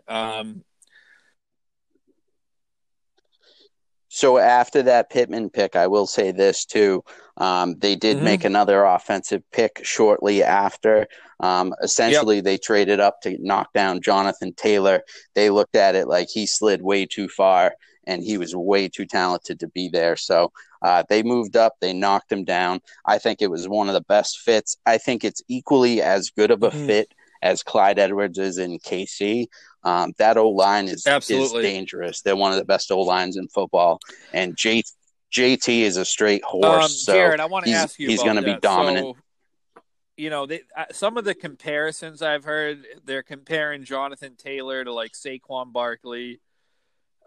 So after that Pittman pick, I will say this too. They did make another offensive pick shortly after. Essentially, they traded up to knock down Jonathan Taylor. They looked at it like he slid way too far and he was way too talented to be there. So they moved up. They knocked him down. I think it was one of the best fits. I think it's equally as good of a fit as Clyde Edwards is in KC. That O-line is dangerous. They're one of the best O-lines in football. And JT is a straight horse. So Jared, I want to ask you, he's going to be dominant. So, you know, some of the comparisons I've heard, they're comparing Jonathan Taylor to like Saquon Barkley.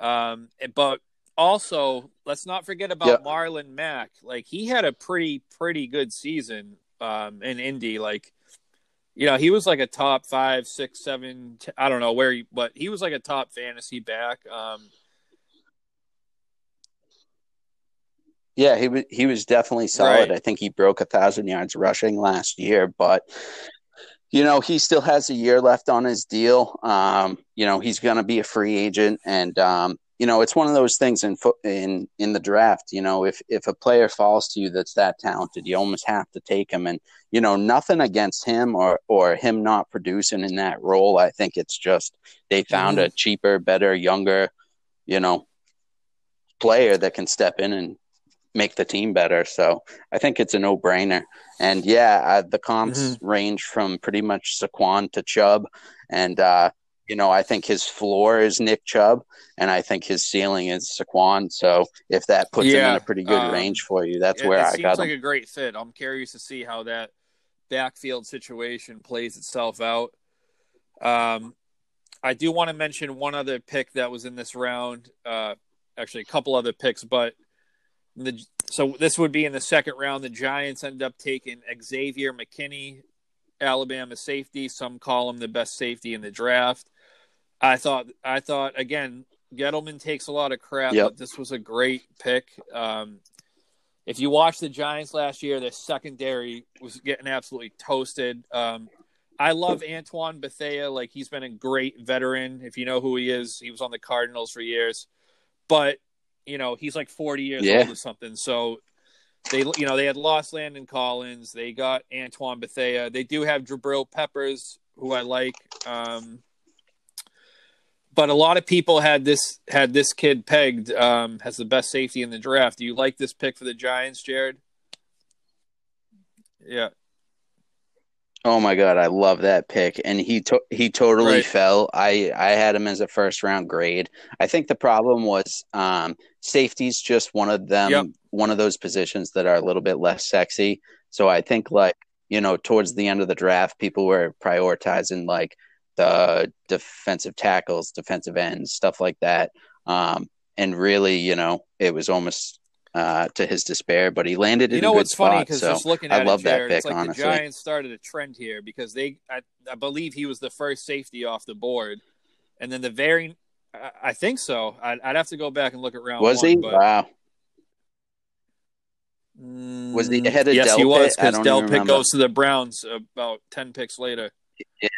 But also, let's not forget about Marlon Mack. Like, he had a pretty good season in Indy. Like, you know, he was like a top 5, 6, 7. I don't know where, but he was like a top fantasy back. He was definitely solid. Right. I think he broke 1,000 yards rushing last year, but you know, he still has a year left on his deal. You know, he's going to be a free agent, and you know, it's one of those things in the draft. You know, if a player falls to you that's that talented, you almost have to take him. And you know, nothing against him or him not producing in that role. I think it's just they found a cheaper, better, younger, you know, player that can step in and make the team better. So I think it's a no-brainer. And the comps range from pretty much Saquon to Chubb, and you know, I think his floor is Nick Chubb, and I think his ceiling is Saquon. So if that puts him in a pretty good range for you, that's where I got him. It seems like a great fit. I'm curious to see how that backfield situation plays itself out. I do want to mention one other pick that was in this round. Actually, a couple other picks, but so this would be in the second round. The Giants end up taking Xavier McKinney, Alabama safety. Some call him the best safety in the draft. I thought again, Gettleman takes a lot of crap, but this was a great pick. If you watch the Giants last year, their secondary was getting absolutely toasted. I love Antoine Bethea. Like, he's been a great veteran. If you know who he is, he was on the Cardinals for years, but you know, he's like 40 years old or something. So they had lost Landon Collins. They got Antoine Bethea. They do have Jabril Peppers, who I like. But a lot of people had this kid pegged as the best safety in the draft. Do you like this pick for the Giants, Jared? Yeah. Oh my God, I love that pick, and he totally fell. I had him as a first round grade. I think the problem was safety's just one of them, one of those positions that are a little bit less sexy. So I think, like, you know, towards the end of the draft, people were prioritizing like the defensive tackles, defensive ends, stuff like that. And really, you know, it was almost to his despair, but he landed in a good spot. You know what's funny, because just looking at it, Jared, it's like the Giants started a trend here, because I believe he was the first safety off the board, and then I think so. I'd have to go back and look at round one. Was he? Wow. Was he ahead of Delpit? Yes, he was, because Delpit goes to the Browns about 10 picks later. Yeah.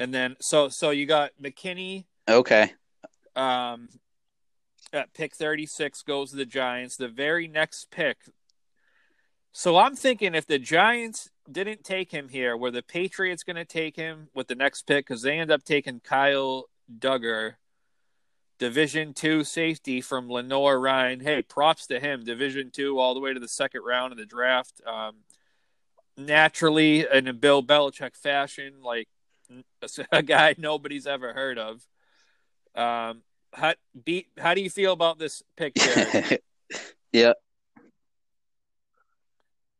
And then, so you got McKinney. Okay. At pick 36 goes to the Giants. The very next pick. So I'm thinking, if the Giants didn't take him here, were the Patriots going to take him with the next pick? Because they end up taking Kyle Duggar, Division II safety from Lenoir Ryan. Hey, props to him. Division II all the way to the second round of the draft. Naturally, in a Bill Belichick fashion, like a guy nobody's ever heard of. How do you feel about this pick, Jared? Yeah.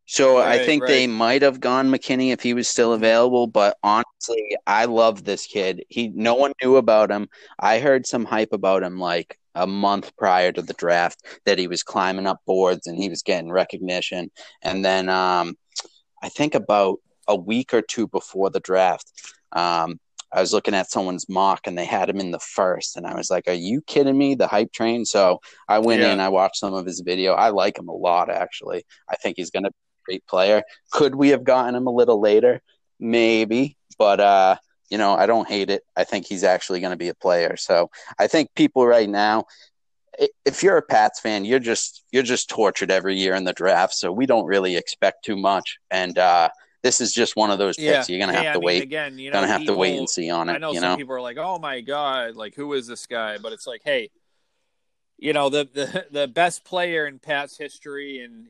So right, I think they might have gone McKinney if he was still available, but honestly, I love this kid. No one knew about him. I heard some hype about him like a month prior to the draft that he was climbing up boards and he was getting recognition. And then I think about a week or two before the draft, I was looking at someone's mock and they had him in the first. And I was like, are you kidding me? The hype train. So I went in, I watched some of his video. I like him a lot, actually. I think he's going to great player. Could we have gotten him a little later? Maybe, but I don't hate it. I think he's actually going to be a player. So I think people right now, if you're a Pats fan, you're just tortured every year in the draft. So we don't really expect too much. And this is just one of those picks you're going to have to wait. Again, going to have to wait and see on it. I know some people are like, "Oh my God, like who is this guy?" But it's like, hey, the best player in Pats history, and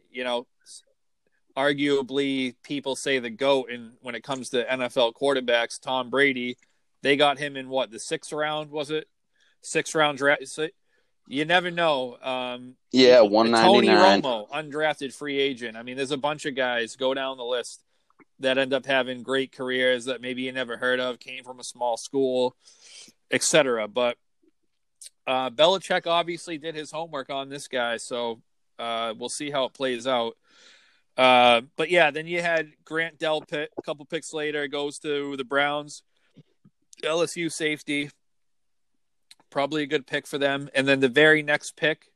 arguably people say the GOAT, and when it comes to NFL quarterbacks, Tom Brady, they got him in what, the sixth round, was it? Sixth round draft. So you never know. 199. Tony Romo, undrafted free agent. I mean, there's a bunch of guys, go down the list, that end up having great careers that maybe you never heard of, came from a small school, etc. But Belichick obviously did his homework on this guy, so we'll see how it plays out. But yeah, then you had Grant Delpit a couple picks later, goes to the Browns, LSU safety, probably a good pick for them. And then the very next pick,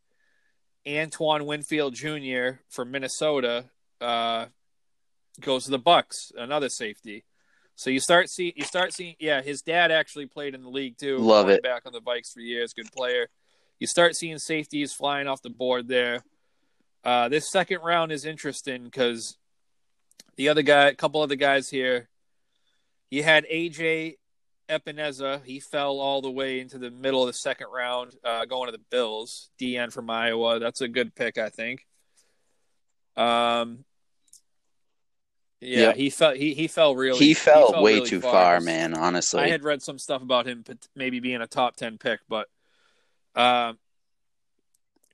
Antoine Winfield Jr. from Minnesota, goes to the Bucks, another safety. So you start seeing, his dad actually played in the league too. Love it. Back on the Vikes for years, good player. You start seeing safeties flying off the board there. This second round is interesting because a couple other guys here, you had A.J. Epineza. He fell all the way into the middle of the second round, going to the Bills. DN from Iowa. That's a good pick, I think. He fell way too far, man, honestly. I had read some stuff about him maybe being a top 10 pick, but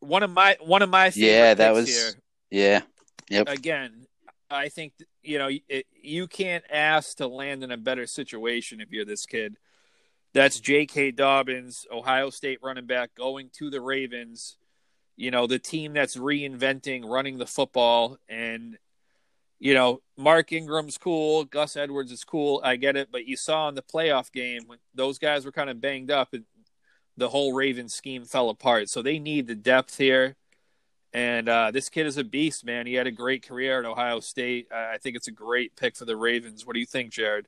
one of my favorite picks was here. Yeah. Yep. Again, I think you can't ask to land in a better situation if you're this kid. That's J.K. Dobbins, Ohio State running back, going to the Ravens. The team that's reinventing running the football, and Mark Ingram's cool, Gus Edwards is cool. I get it, but you saw in the playoff game when those guys were kind of banged up, and the whole Ravens scheme fell apart. So they need the depth here. And this kid is a beast, man. He had a great career at Ohio State. I think it's a great pick for the Ravens. What do you think, Jared?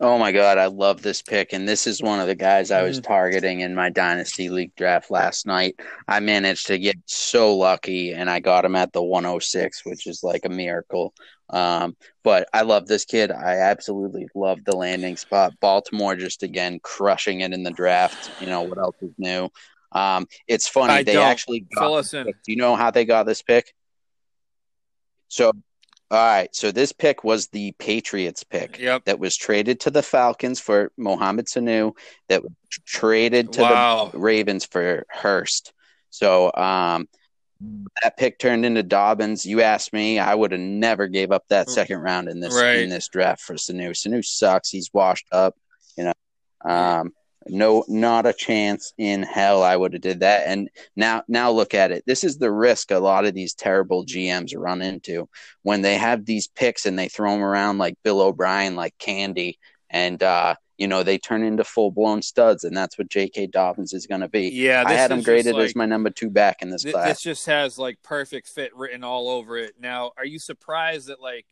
Oh, my God. I love this pick. And this is one of the guys I was targeting in my Dynasty League draft last night. I managed to get so lucky, and I got him at the 106, which is like a miracle. But I love this kid. I absolutely love the landing spot. Baltimore just, again, crushing it in the draft. What else is new? It's funny. Do you know how they got this pick? So – all right, so this pick was the Patriots pick that was traded to the Falcons for Mohamed Sanu, that was traded to the Ravens for Hurst. So that pick turned into Dobbins. You asked me, I would have never gave up that second round in this draft for Sanu. Sanu sucks. He's washed up. No, not a chance in hell I would have did that. And now look at it. This is the risk a lot of these terrible GMs run into when they have these picks and they throw them around like Bill O'Brien, like candy. And, they turn into full-blown studs, and that's what J.K. Dobbins is going to be. Yeah, I had him graded as my number 2 back in this class. This just has, like, perfect fit written all over it. Now, are you surprised that, like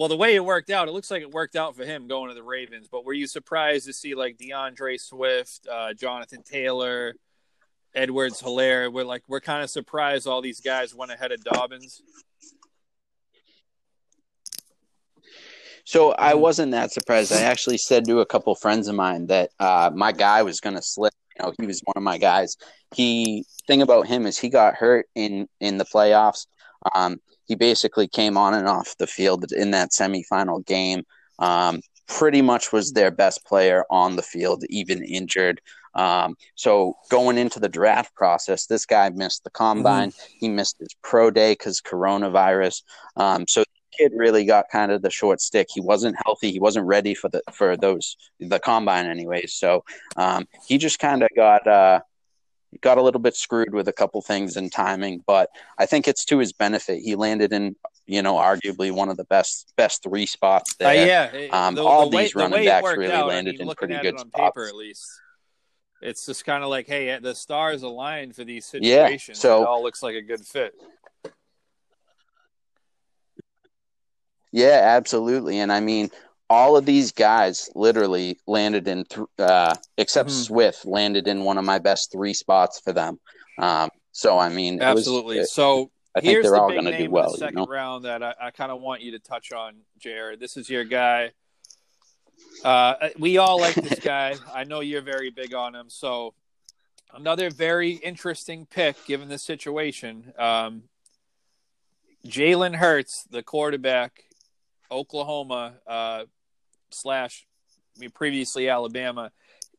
the way it worked out, it looks like it worked out for him going to the Ravens. But were you surprised to see like DeAndre Swift, Jonathan Taylor, Edwards-Helaire? We're kind of surprised all these guys went ahead of Dobbins. So I wasn't that surprised. I actually said to a couple friends of mine that my guy was going to slip. You know, he was one of my guys. He thing about him is he got hurt in the playoffs. He basically came on and off the field in that semifinal game. Pretty much was their best player on the field, even injured. So going into the draft process, this guy missed the combine. He missed his pro day because coronavirus. So the kid really got kind of the short stick. He wasn't healthy. He wasn't ready for the combine anyways. So he just kind of got a little bit screwed with a couple things in timing, but I think it's to his benefit. He landed in, you know, arguably one of the best three spots there. All these running backs really landed in pretty good spots. Paper, at least. It's just kind of like, hey, the stars align for these situations. Yeah, so it all looks like a good fit. Yeah, absolutely. And I mean, all of these guys literally landed in, except Swift, landed in one of my best three spots for them. So, I mean, absolutely. So I think they're all going to do well. The second round that I kind of want you to touch on, Jared. This is your guy. We all like this guy. I know you're very big on him. So another very interesting pick given the situation. Jalen Hurts, the quarterback, Oklahoma / previously Alabama,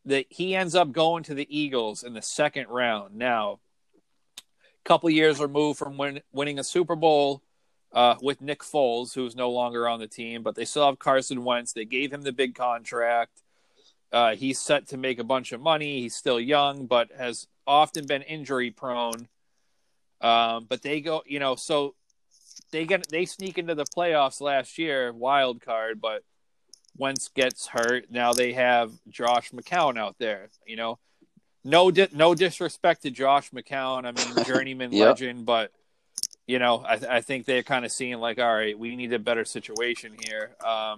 that he ends up going to the Eagles in the second round. Now, a couple years removed from winning a Super Bowl with Nick Foles, who's no longer on the team, but they still have Carson Wentz. They gave him the big contract. He's set to make a bunch of money. He's still young, but has often been injury prone. But they go, you know, so they sneak into the playoffs last year, wild card, but Wentz gets hurt. Now they have Josh McCown out there, you know, no disrespect to Josh McCown. I mean, journeyman legend, but you know, I think they're kind of seeing like, all right, we need a better situation here. How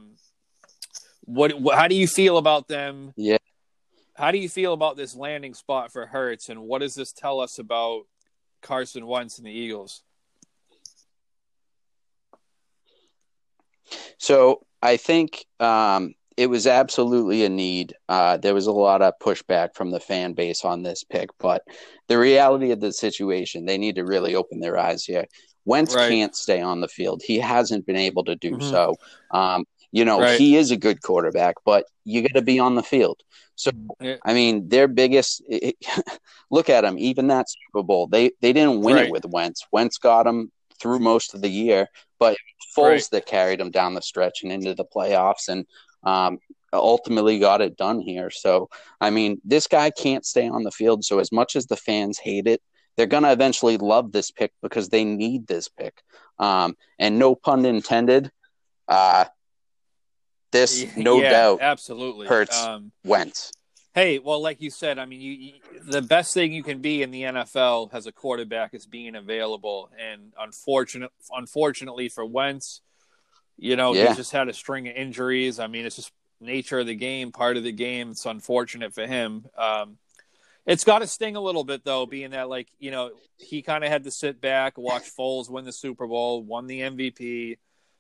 do you feel about them? Yeah. How do you feel about this landing spot for Hurts, and what does this tell us about Carson Wentz and the Eagles? So I think it was absolutely a need. There was a lot of pushback from the fan base on this pick, but the reality of the situation, they need to really open their eyes here. Wentz can't stay on the field. He hasn't been able to do so. You know, he is a good quarterback, but you got to be on the field. So, I mean, their biggest – look at them. Even that Super Bowl, they didn't win it with Wentz. Wentz got them through most of the year, but Foles that carried them down the stretch and into the playoffs and ultimately got it done here. So, I mean, this guy can't stay on the field. So as much as the fans hate it, they're going to eventually love this pick because they need this pick. And no pun intended, this hurts Wentz. Hey, well, like you said, I mean, the best thing you can be in the NFL as a quarterback is being available. And unfortunately for Wentz, you know, he just had a string of injuries. I mean, it's just nature of the game, part of the game. It's unfortunate for him. It's got to sting a little bit, though, being that, like, you know, he kind of had to sit back, watch Foles win the Super Bowl, won the MVP.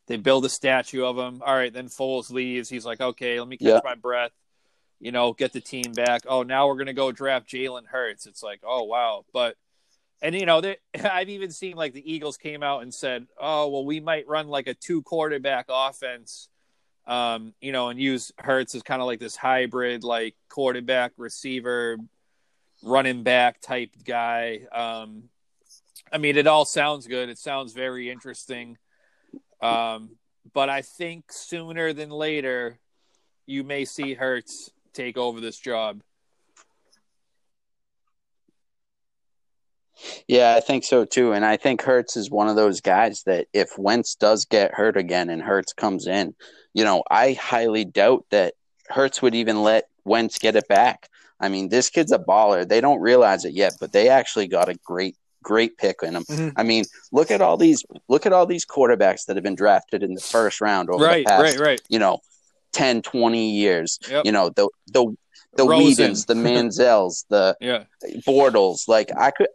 They build a statue of him. All right, then Foles leaves. He's like, okay, let me catch my breath. You know, get the team back. Oh, now we're going to go draft Jalen Hurts. It's like, oh, wow. But, and, you know, I've even seen, like, the Eagles came out and said, oh, well, we might run, like, a two-quarterback offense, you know, and use Hurts as kind of like this hybrid, like, quarterback, receiver, running back type guy. I mean, it all sounds good. It sounds very interesting. But I think sooner than later, you may see Hurts take over this job. Yeah, I think so too. And I think Hurts is one of those guys that if Wentz does get hurt again and Hurts comes in, you know, I highly doubt that Hurts would even let Wentz get it back. I mean, this kid's a baller. They don't realize it yet, but they actually got a great pick in him. I mean, look at all these quarterbacks that have been drafted in the first round over the past, you know, 10, 20 years, you know, the Whedons, the Manziels, the Bortles. Like I could,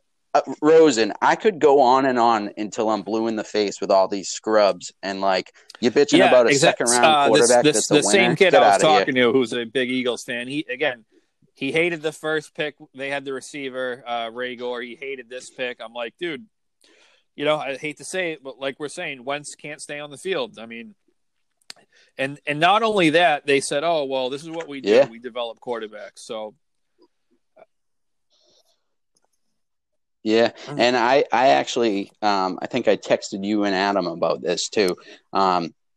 Rosen, I could go on until I'm blue in the face with all these scrubs and like you bitching about a second round quarterback. That's the same kid I was talking to who's a big Eagles fan. He hated the first pick. They had the receiver Ray Gore. He hated this pick. I'm like, dude, you know, I hate to say it, but like we're saying, Wentz can't stay on the field. I mean, and not only that, they said, oh well, this is what we do. Yeah. We develop quarterbacks. So. Yeah, and I actually I think I texted you and Adam about this too.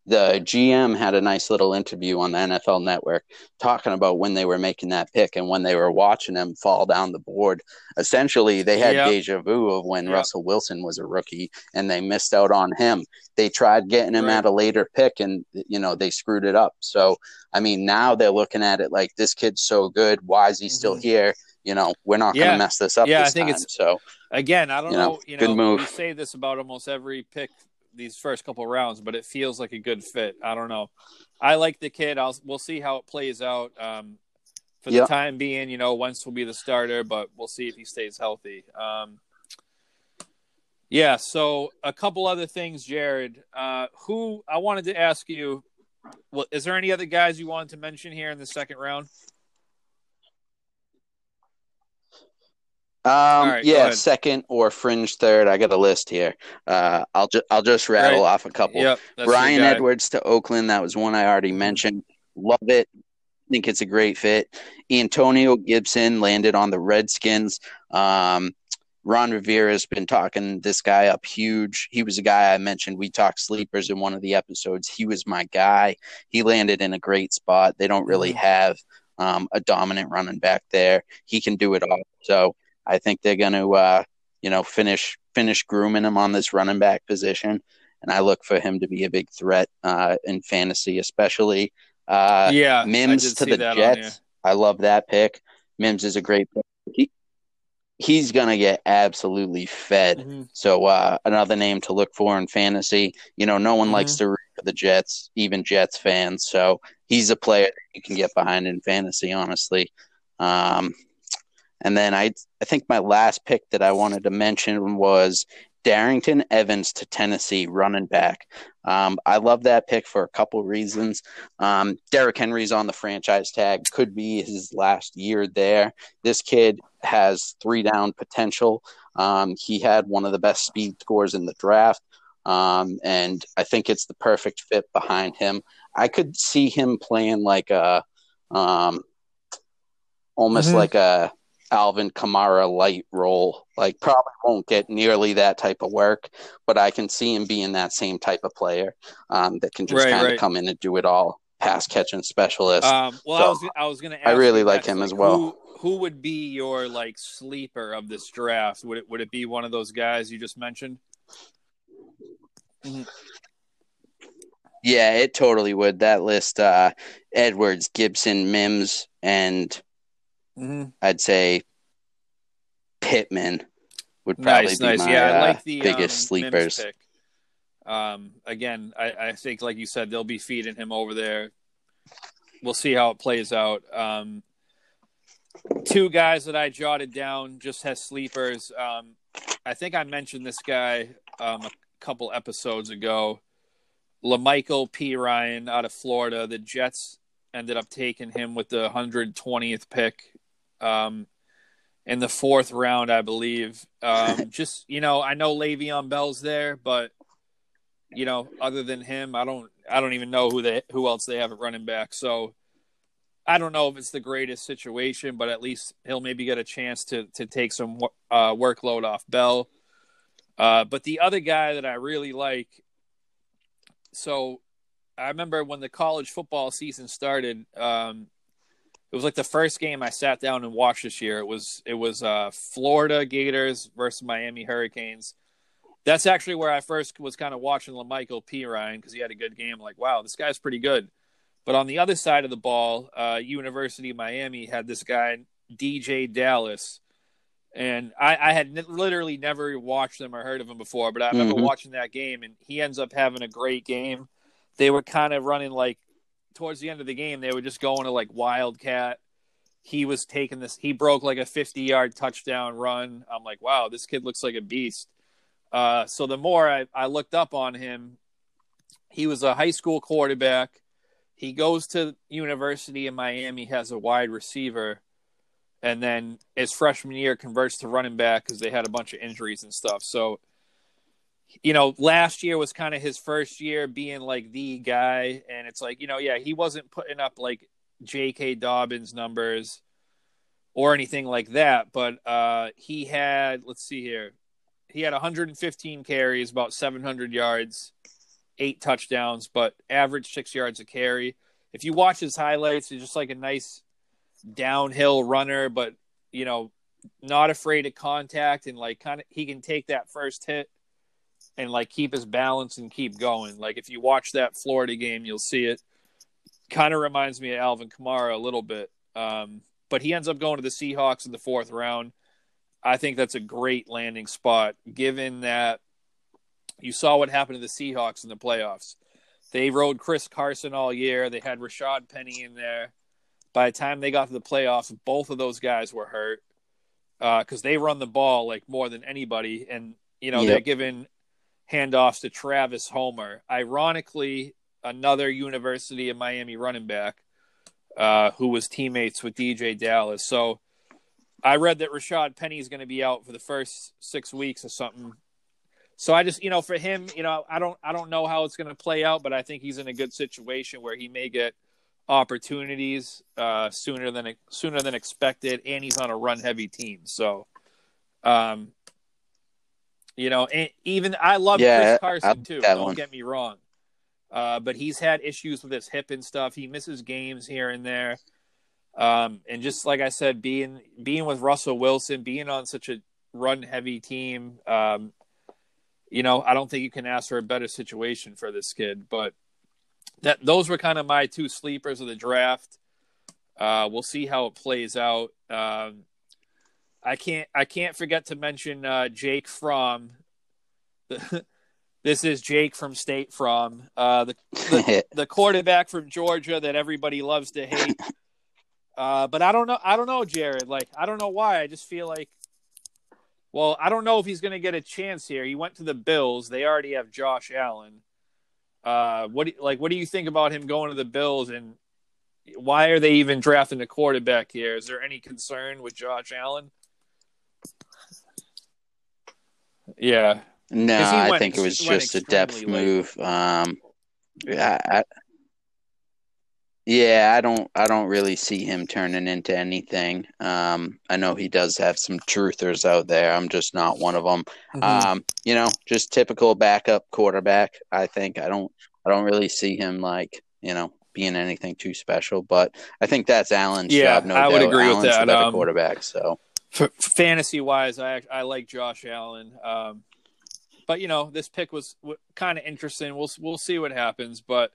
The GM had a nice little interview on the NFL Network talking about when they were making that pick and when they were watching him fall down the board. Essentially, they had deja vu of when Russell Wilson was a rookie and they missed out on him. They tried getting him at a later pick and, you know, they screwed it up. So, I mean, now they're looking at it like this kid's so good. Why is he still here? You know, we're not going to mess this up this time. Again, I don't know. You know, good move. We say this about almost every pick these first couple of rounds, but it feels like a good fit. I don't know. I like the kid. We'll see how it plays out. For the time being, you know, Wentz will be the starter, but we'll see if he stays healthy. Yeah, so a couple other things, Jared. Who I wanted to ask you, well, is there any other guys you wanted to mention here in the second round? Right, yeah, second or fringe third. I got a list here. I'll just rattle off a couple. Yep, Brian Edwards to Oakland. That was one I already mentioned. Love it. I think it's a great fit. Antonio Gibson landed on the Redskins. Ron Rivera has been talking this guy up huge. He was a guy I mentioned. We talked sleepers in one of the episodes. He was my guy. He landed in a great spot. They don't really have a dominant running back there. He can do it all. So I think they're going to, finish grooming him on this running back position, and I look for him to be a big threat in fantasy, especially. Mims to the Jets. I love that pick. Mims is a great pick. He's going to get absolutely fed. Mm-hmm. So another name to look for in fantasy. You know, no one likes to root for the Jets, even Jets fans. So he's a player that you can get behind in fantasy, honestly. And then I think my last pick that I wanted to mention was Darrington Evans to Tennessee, running back. I love that pick for a couple reasons. Derrick Henry's on the franchise tag. Could be his last year there. This kid has three-down potential. He had one of the best speed scores in the draft, and I think it's the perfect fit behind him. I could see him playing like a almost like a Alvin Kamara light role, like probably won't get nearly that type of work, but I can see him being that same type of player that can just come in and do it all, pass catching specialist. I was going to ask, I really like him as well. Who would be your like sleeper of this draft? Would it be one of those guys you just mentioned? Mm-hmm. Yeah, it totally would. That list, Edwards, Gibson, Mims, and I'd say Pittman would probably be my biggest sleepers. Again, I think, like you said, they'll be feeding him over there. We'll see how it plays out. Two guys that I jotted down just as sleepers. I think I mentioned this guy a couple episodes ago. LaMichael P. Ryan out of Florida. The Jets ended up taking him with the 120th pick. In the fourth round, I believe. Just, you know, I know Le'Veon Bell's there, but you know, other than him, I don't even know who else they have at running back. So I don't know if it's the greatest situation, but at least he'll maybe get a chance to take some workload off Bell. But the other guy that I really like, so I remember when the college football season started, it was like the first game I sat down and watched this year. It was Florida Gators versus Miami Hurricanes. That's actually where I first was kind of watching LaMichael P. Ryan because he had a good game. Like, wow, this guy's pretty good. But on the other side of the ball, University of Miami had this guy, DJ Dallas. And I had literally never watched him or heard of him before, but I remember watching that game, and he ends up having a great game. They were kind of running like towards the end of the game, they were just going to like Wildcat he was taking this. He broke like a 50-yard touchdown run. I'm like, wow, this kid looks like a beast. So the more I looked up on him, he was a high school quarterback. He goes to university in Miami, has a wide receiver, and then his freshman year converts to running back because they had a bunch of injuries and stuff. So, you know, last year was kind of his first year being like the guy. And it's like, you know, yeah, he wasn't putting up like J.K. Dobbins numbers or anything like that. But he had, let's see here, he had 115 carries, about 700 yards, 8 touchdowns, but average 6 yards a carry. If you watch his highlights, he's just like a nice downhill runner, but, you know, not afraid of contact, and like kind of he can take that first hit and like keep his balance and keep going. Like if you watch that Florida game, you'll see it. Kind of reminds me of Alvin Kamara a little bit. But he ends up going to the Seahawks in the 4th round. I think that's a great landing spot, given that you saw what happened to the Seahawks in the playoffs. They rode Chris Carson all year. They had Rashad Penny in there. By the time they got to the playoffs, both of those guys were hurt because they run the ball like more than anybody. And, you know, they're giving handoffs to Travis Homer. Ironically, another University of Miami running back who was teammates with DJ Dallas. So I read that Rashad Penny is going to be out for the first 6 weeks or something. So I just, you know, for him, you know, I don't know how it's going to play out, but I think he's in a good situation where he may get opportunities sooner than expected, and he's on a run-heavy team. So, you know, and even I love Chris Carson too. Don't get me wrong, but he's had issues with his hip and stuff. He misses games here and there, and just like I said, being with Russell Wilson, being on such a run-heavy team. You know, I don't think you can ask for a better situation for this kid. But those were kind of my two sleepers of the draft. We'll see how it plays out. I can't forget to mention Jake Fromm. This is Jake from State Fromm, the quarterback from Georgia that everybody loves to hate. But I don't know, Jared. Like, I don't know why. I just feel like. Well, I don't know if he's going to get a chance here. He went to the Bills. They already have Josh Allen. What do you think about him going to the Bills, and why are they even drafting a quarterback here? Is there any concern with Josh Allen? Yeah. No, I think it was just a depth move. I don't really see him turning into anything. I know he does have some truthers out there. I'm just not one of them. Mm-hmm. You know, just typical backup quarterback. I think I don't really see him like, you know, being anything too special. But I think that's Allen's job. No, I would agree Allen's with that. The quarterback. So fantasy wise, I like Josh Allen. But you know, this pick was kind of interesting. We'll see what happens. But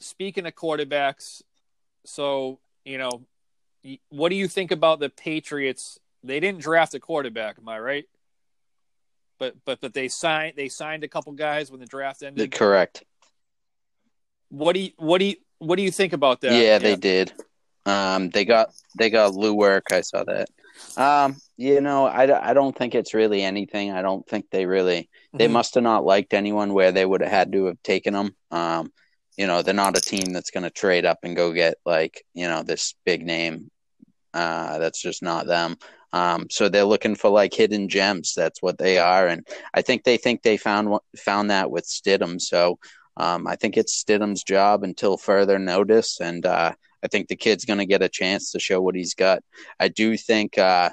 speaking of quarterbacks, so, you know, what do you think about the Patriots? They didn't draft a quarterback, am I right? But they signed a couple guys when the draft ended. Correct. What do you think about that? Yeah, they did. They got Lou Work. I saw that. You know, I don't think it's really anything. I don't think they must have not liked anyone where they would have had to have taken them. You know, they're not a team that's going to trade up and go get, like, you know, this big name. That's just not them. So they're looking for, like, hidden gems. That's what they are. And I think they found that with Stidham. So I think it's Stidham's job until further notice. And I think the kid's going to get a chance to show what he's got. I do think I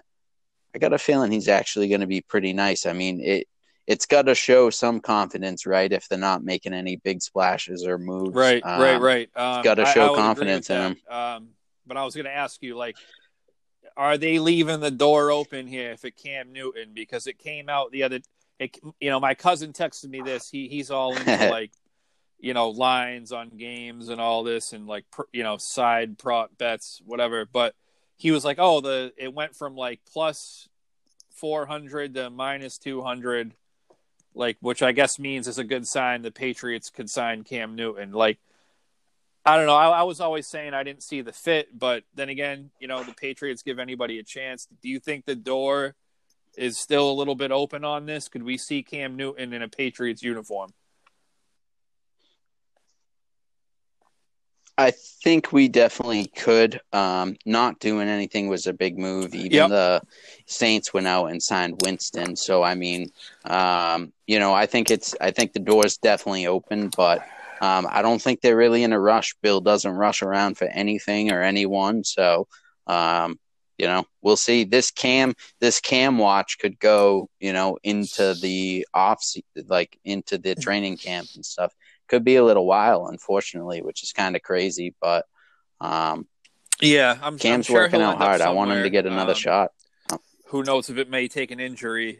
got a feeling he's actually going to be pretty nice. I mean, it's got to show some confidence, right? If they're not making any big splashes or moves. Right. It's got to show confidence in them. But I was going to ask you, like, are they leaving the door open here for Cam Newton? Because it came out you know, my cousin texted me this. He's all into, like, you know, lines on games and all this and, like, you know, side prop bets, whatever. But he was like, oh, it went from, like, plus 400 to minus 200. Like, which I guess means is a good sign the Patriots could sign Cam Newton. Like, I don't know. I was always saying I didn't see the fit, but then again, you know, the Patriots give anybody a chance. Do you think the door is still a little bit open on this? Could we see Cam Newton in a Patriots uniform? I think we definitely could. Not doing anything was a big move. Even the Saints went out and signed Winston. So, I mean, you know, I think the door's definitely open, but I don't think they're really in a rush. Bill doesn't rush around for anything or anyone. So, you know, we'll see. This Cam watch could go, you know, into the into the training camp and stuff. Could be a little while, unfortunately, which is kind of crazy. But Cam's sure working out hard. I want him to get another shot. Who knows if it may take an injury?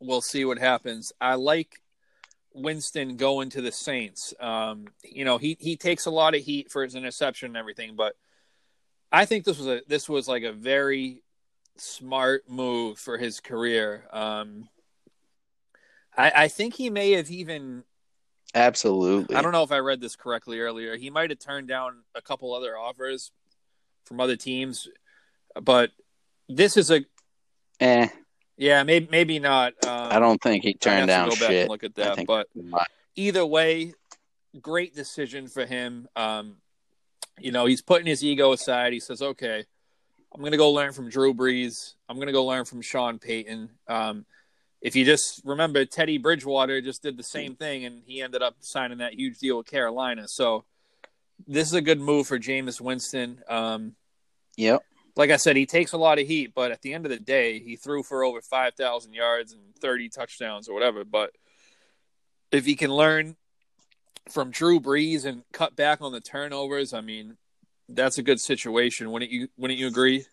We'll see what happens. I like Winston going to the Saints. You know, he takes a lot of heat for his interception and everything, but I think this was like a very smart move for his career. I think he may have even absolutely. I don't know if I read this correctly earlier. He might have turned down a couple other offers from other teams, but this is yeah, maybe not. I don't think he turned down shit. I have to go back and look at that, but either way, great decision for him. You know, he's putting his ego aside. He says, okay, I'm going to go learn from Drew Brees. I'm going to go learn from Sean Payton. If you just remember, Teddy Bridgewater just did the same thing, and he ended up signing that huge deal with Carolina. So this is a good move for Jameis Winston. Yep. Like I said, he takes a lot of heat, but at the end of the day, he threw for over 5,000 yards and 30 touchdowns or whatever. But if he can learn from Drew Brees and cut back on the turnovers, I mean, that's a good situation. Wouldn't you agree?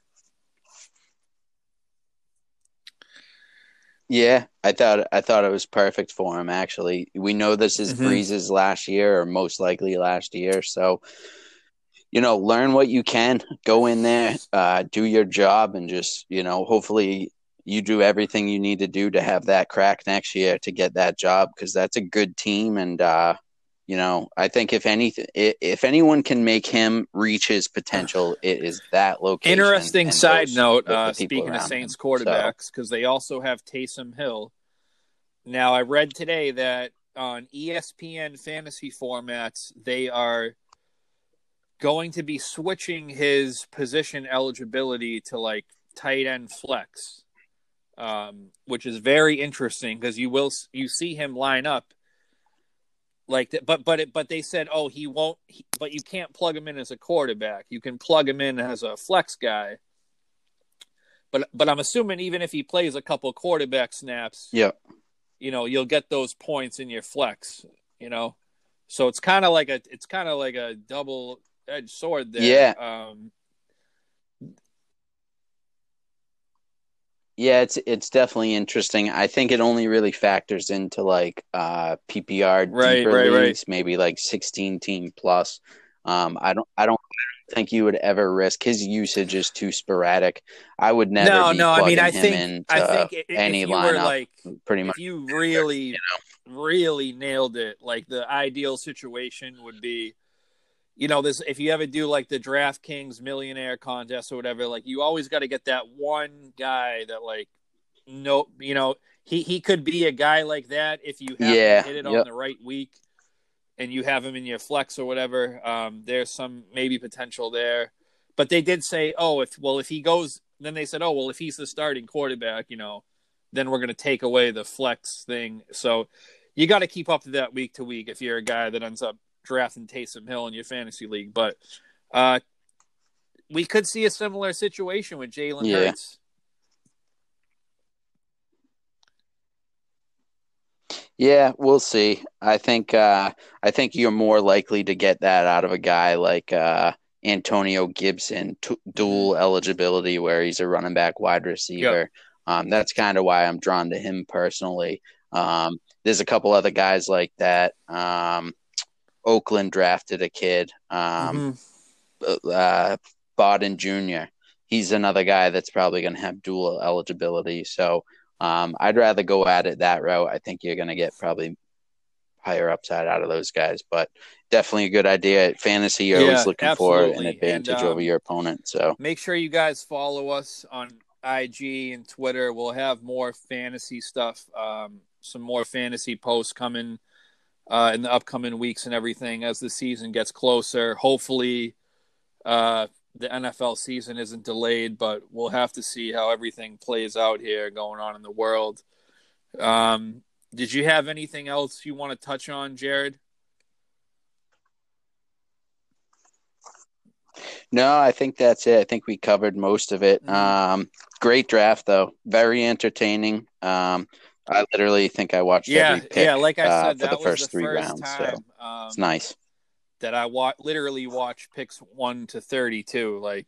Yeah, I thought it was perfect for him, actually. We know this is Breeze's last year, or most likely last year. So, you know, learn what you can. Go in there, do your job, and just, you know, hopefully you do everything you need to do to have that crack next year to get that job, because that's a good team. And, you know, I think if anyone can make him reach his potential, it is that location. Interesting side note, speaking of Saints quarterbacks, because they also have Taysom Hill. Now, I read today that on ESPN fantasy formats, they are going to be switching his position eligibility to, like, tight end flex, which is very interesting because you see him line up. Like that, but they said, oh, he won't. But you can't plug him in as a quarterback. You can plug him in as a flex guy. But I'm assuming even if he plays a couple quarterback snaps, yeah, you know, you'll get those points in your flex. You know, so it's kind of like a double-edged sword there. Yeah. Yeah, it's definitely interesting. I think it only really factors into, like, PPR deeper leagues, maybe like 16-team plus. I don't think you would ever risk. His usage is too sporadic. I would never. I think any lineup. Were like, pretty much, if you really nailed it, like the ideal situation would be, you know, this if you ever do like the DraftKings millionaire contest or whatever, like you always got to get that one guy that, like, no, you know, he could be a guy like that if you have hit it on the right week and you have him in your flex or whatever. There's some maybe potential there, but they did say, if he's the starting quarterback, you know, then we're going to take away the flex thing. So you got to keep up to that week to week if you're a guy that ends up drafting Taysom Hill in your fantasy league, but we could see a similar situation with Jalen Hurts. Yeah, we'll see. I think you're more likely to get that out of a guy like Antonio Gibson, dual eligibility where he's a running back, wide receiver. Yep. That's kind of why I'm drawn to him personally. There's a couple other guys like that. Oakland drafted a kid, Bodden Jr. He's another guy that's probably going to have dual eligibility. So I'd rather go at it that route. I think you're going to get probably higher upside out of those guys, but definitely a good idea. Fantasy, you're always looking for an advantage over your opponent. So make sure you guys follow us on IG and Twitter. We'll have more fantasy stuff, some more fantasy posts coming in the upcoming weeks and everything as the season gets closer. Hopefully the NFL season isn't delayed, but we'll have to see how everything plays out here going on in the world. Did you have anything else you want to touch on, Jared? No, I think that's it. I think we covered most of it. Great draft, though. Very entertaining. I literally think I watched every pick, like I said, that for the first three rounds. Time, so it's nice that I literally watched picks 1 to 32. Like,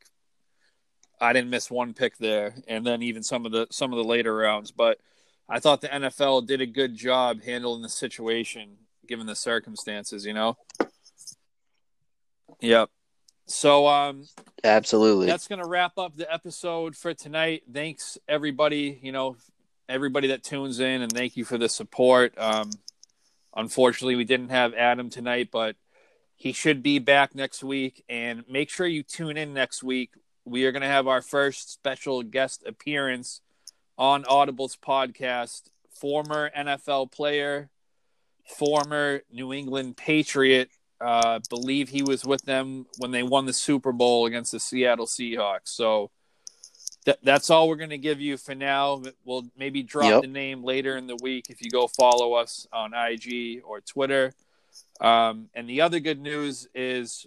I didn't miss one pick there, and then even some of the later rounds. But I thought the NFL did a good job handling the situation, given the circumstances, you know? Yep. So, absolutely. That's going to wrap up the episode for tonight. Thanks, everybody, everybody that tunes in, and thank you for the support. Unfortunately, we didn't have Adam tonight, but he should be back next week. And make sure you tune in next week. We are going to have our first special guest appearance on Audible's podcast, former NFL player, former New England Patriot. Believe he was with them when they won the Super Bowl against the Seattle Seahawks. So that's all we're going to give you for now. We'll maybe drop the name later in the week if you go follow us on IG or Twitter. And the other good news is,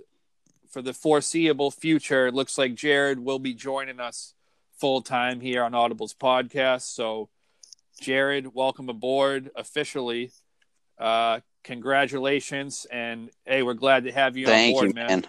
for the foreseeable future, it looks like Jared will be joining us full time here on Audible's podcast. So, Jared, welcome aboard officially. Congratulations, and hey, we're glad to have you on board, man.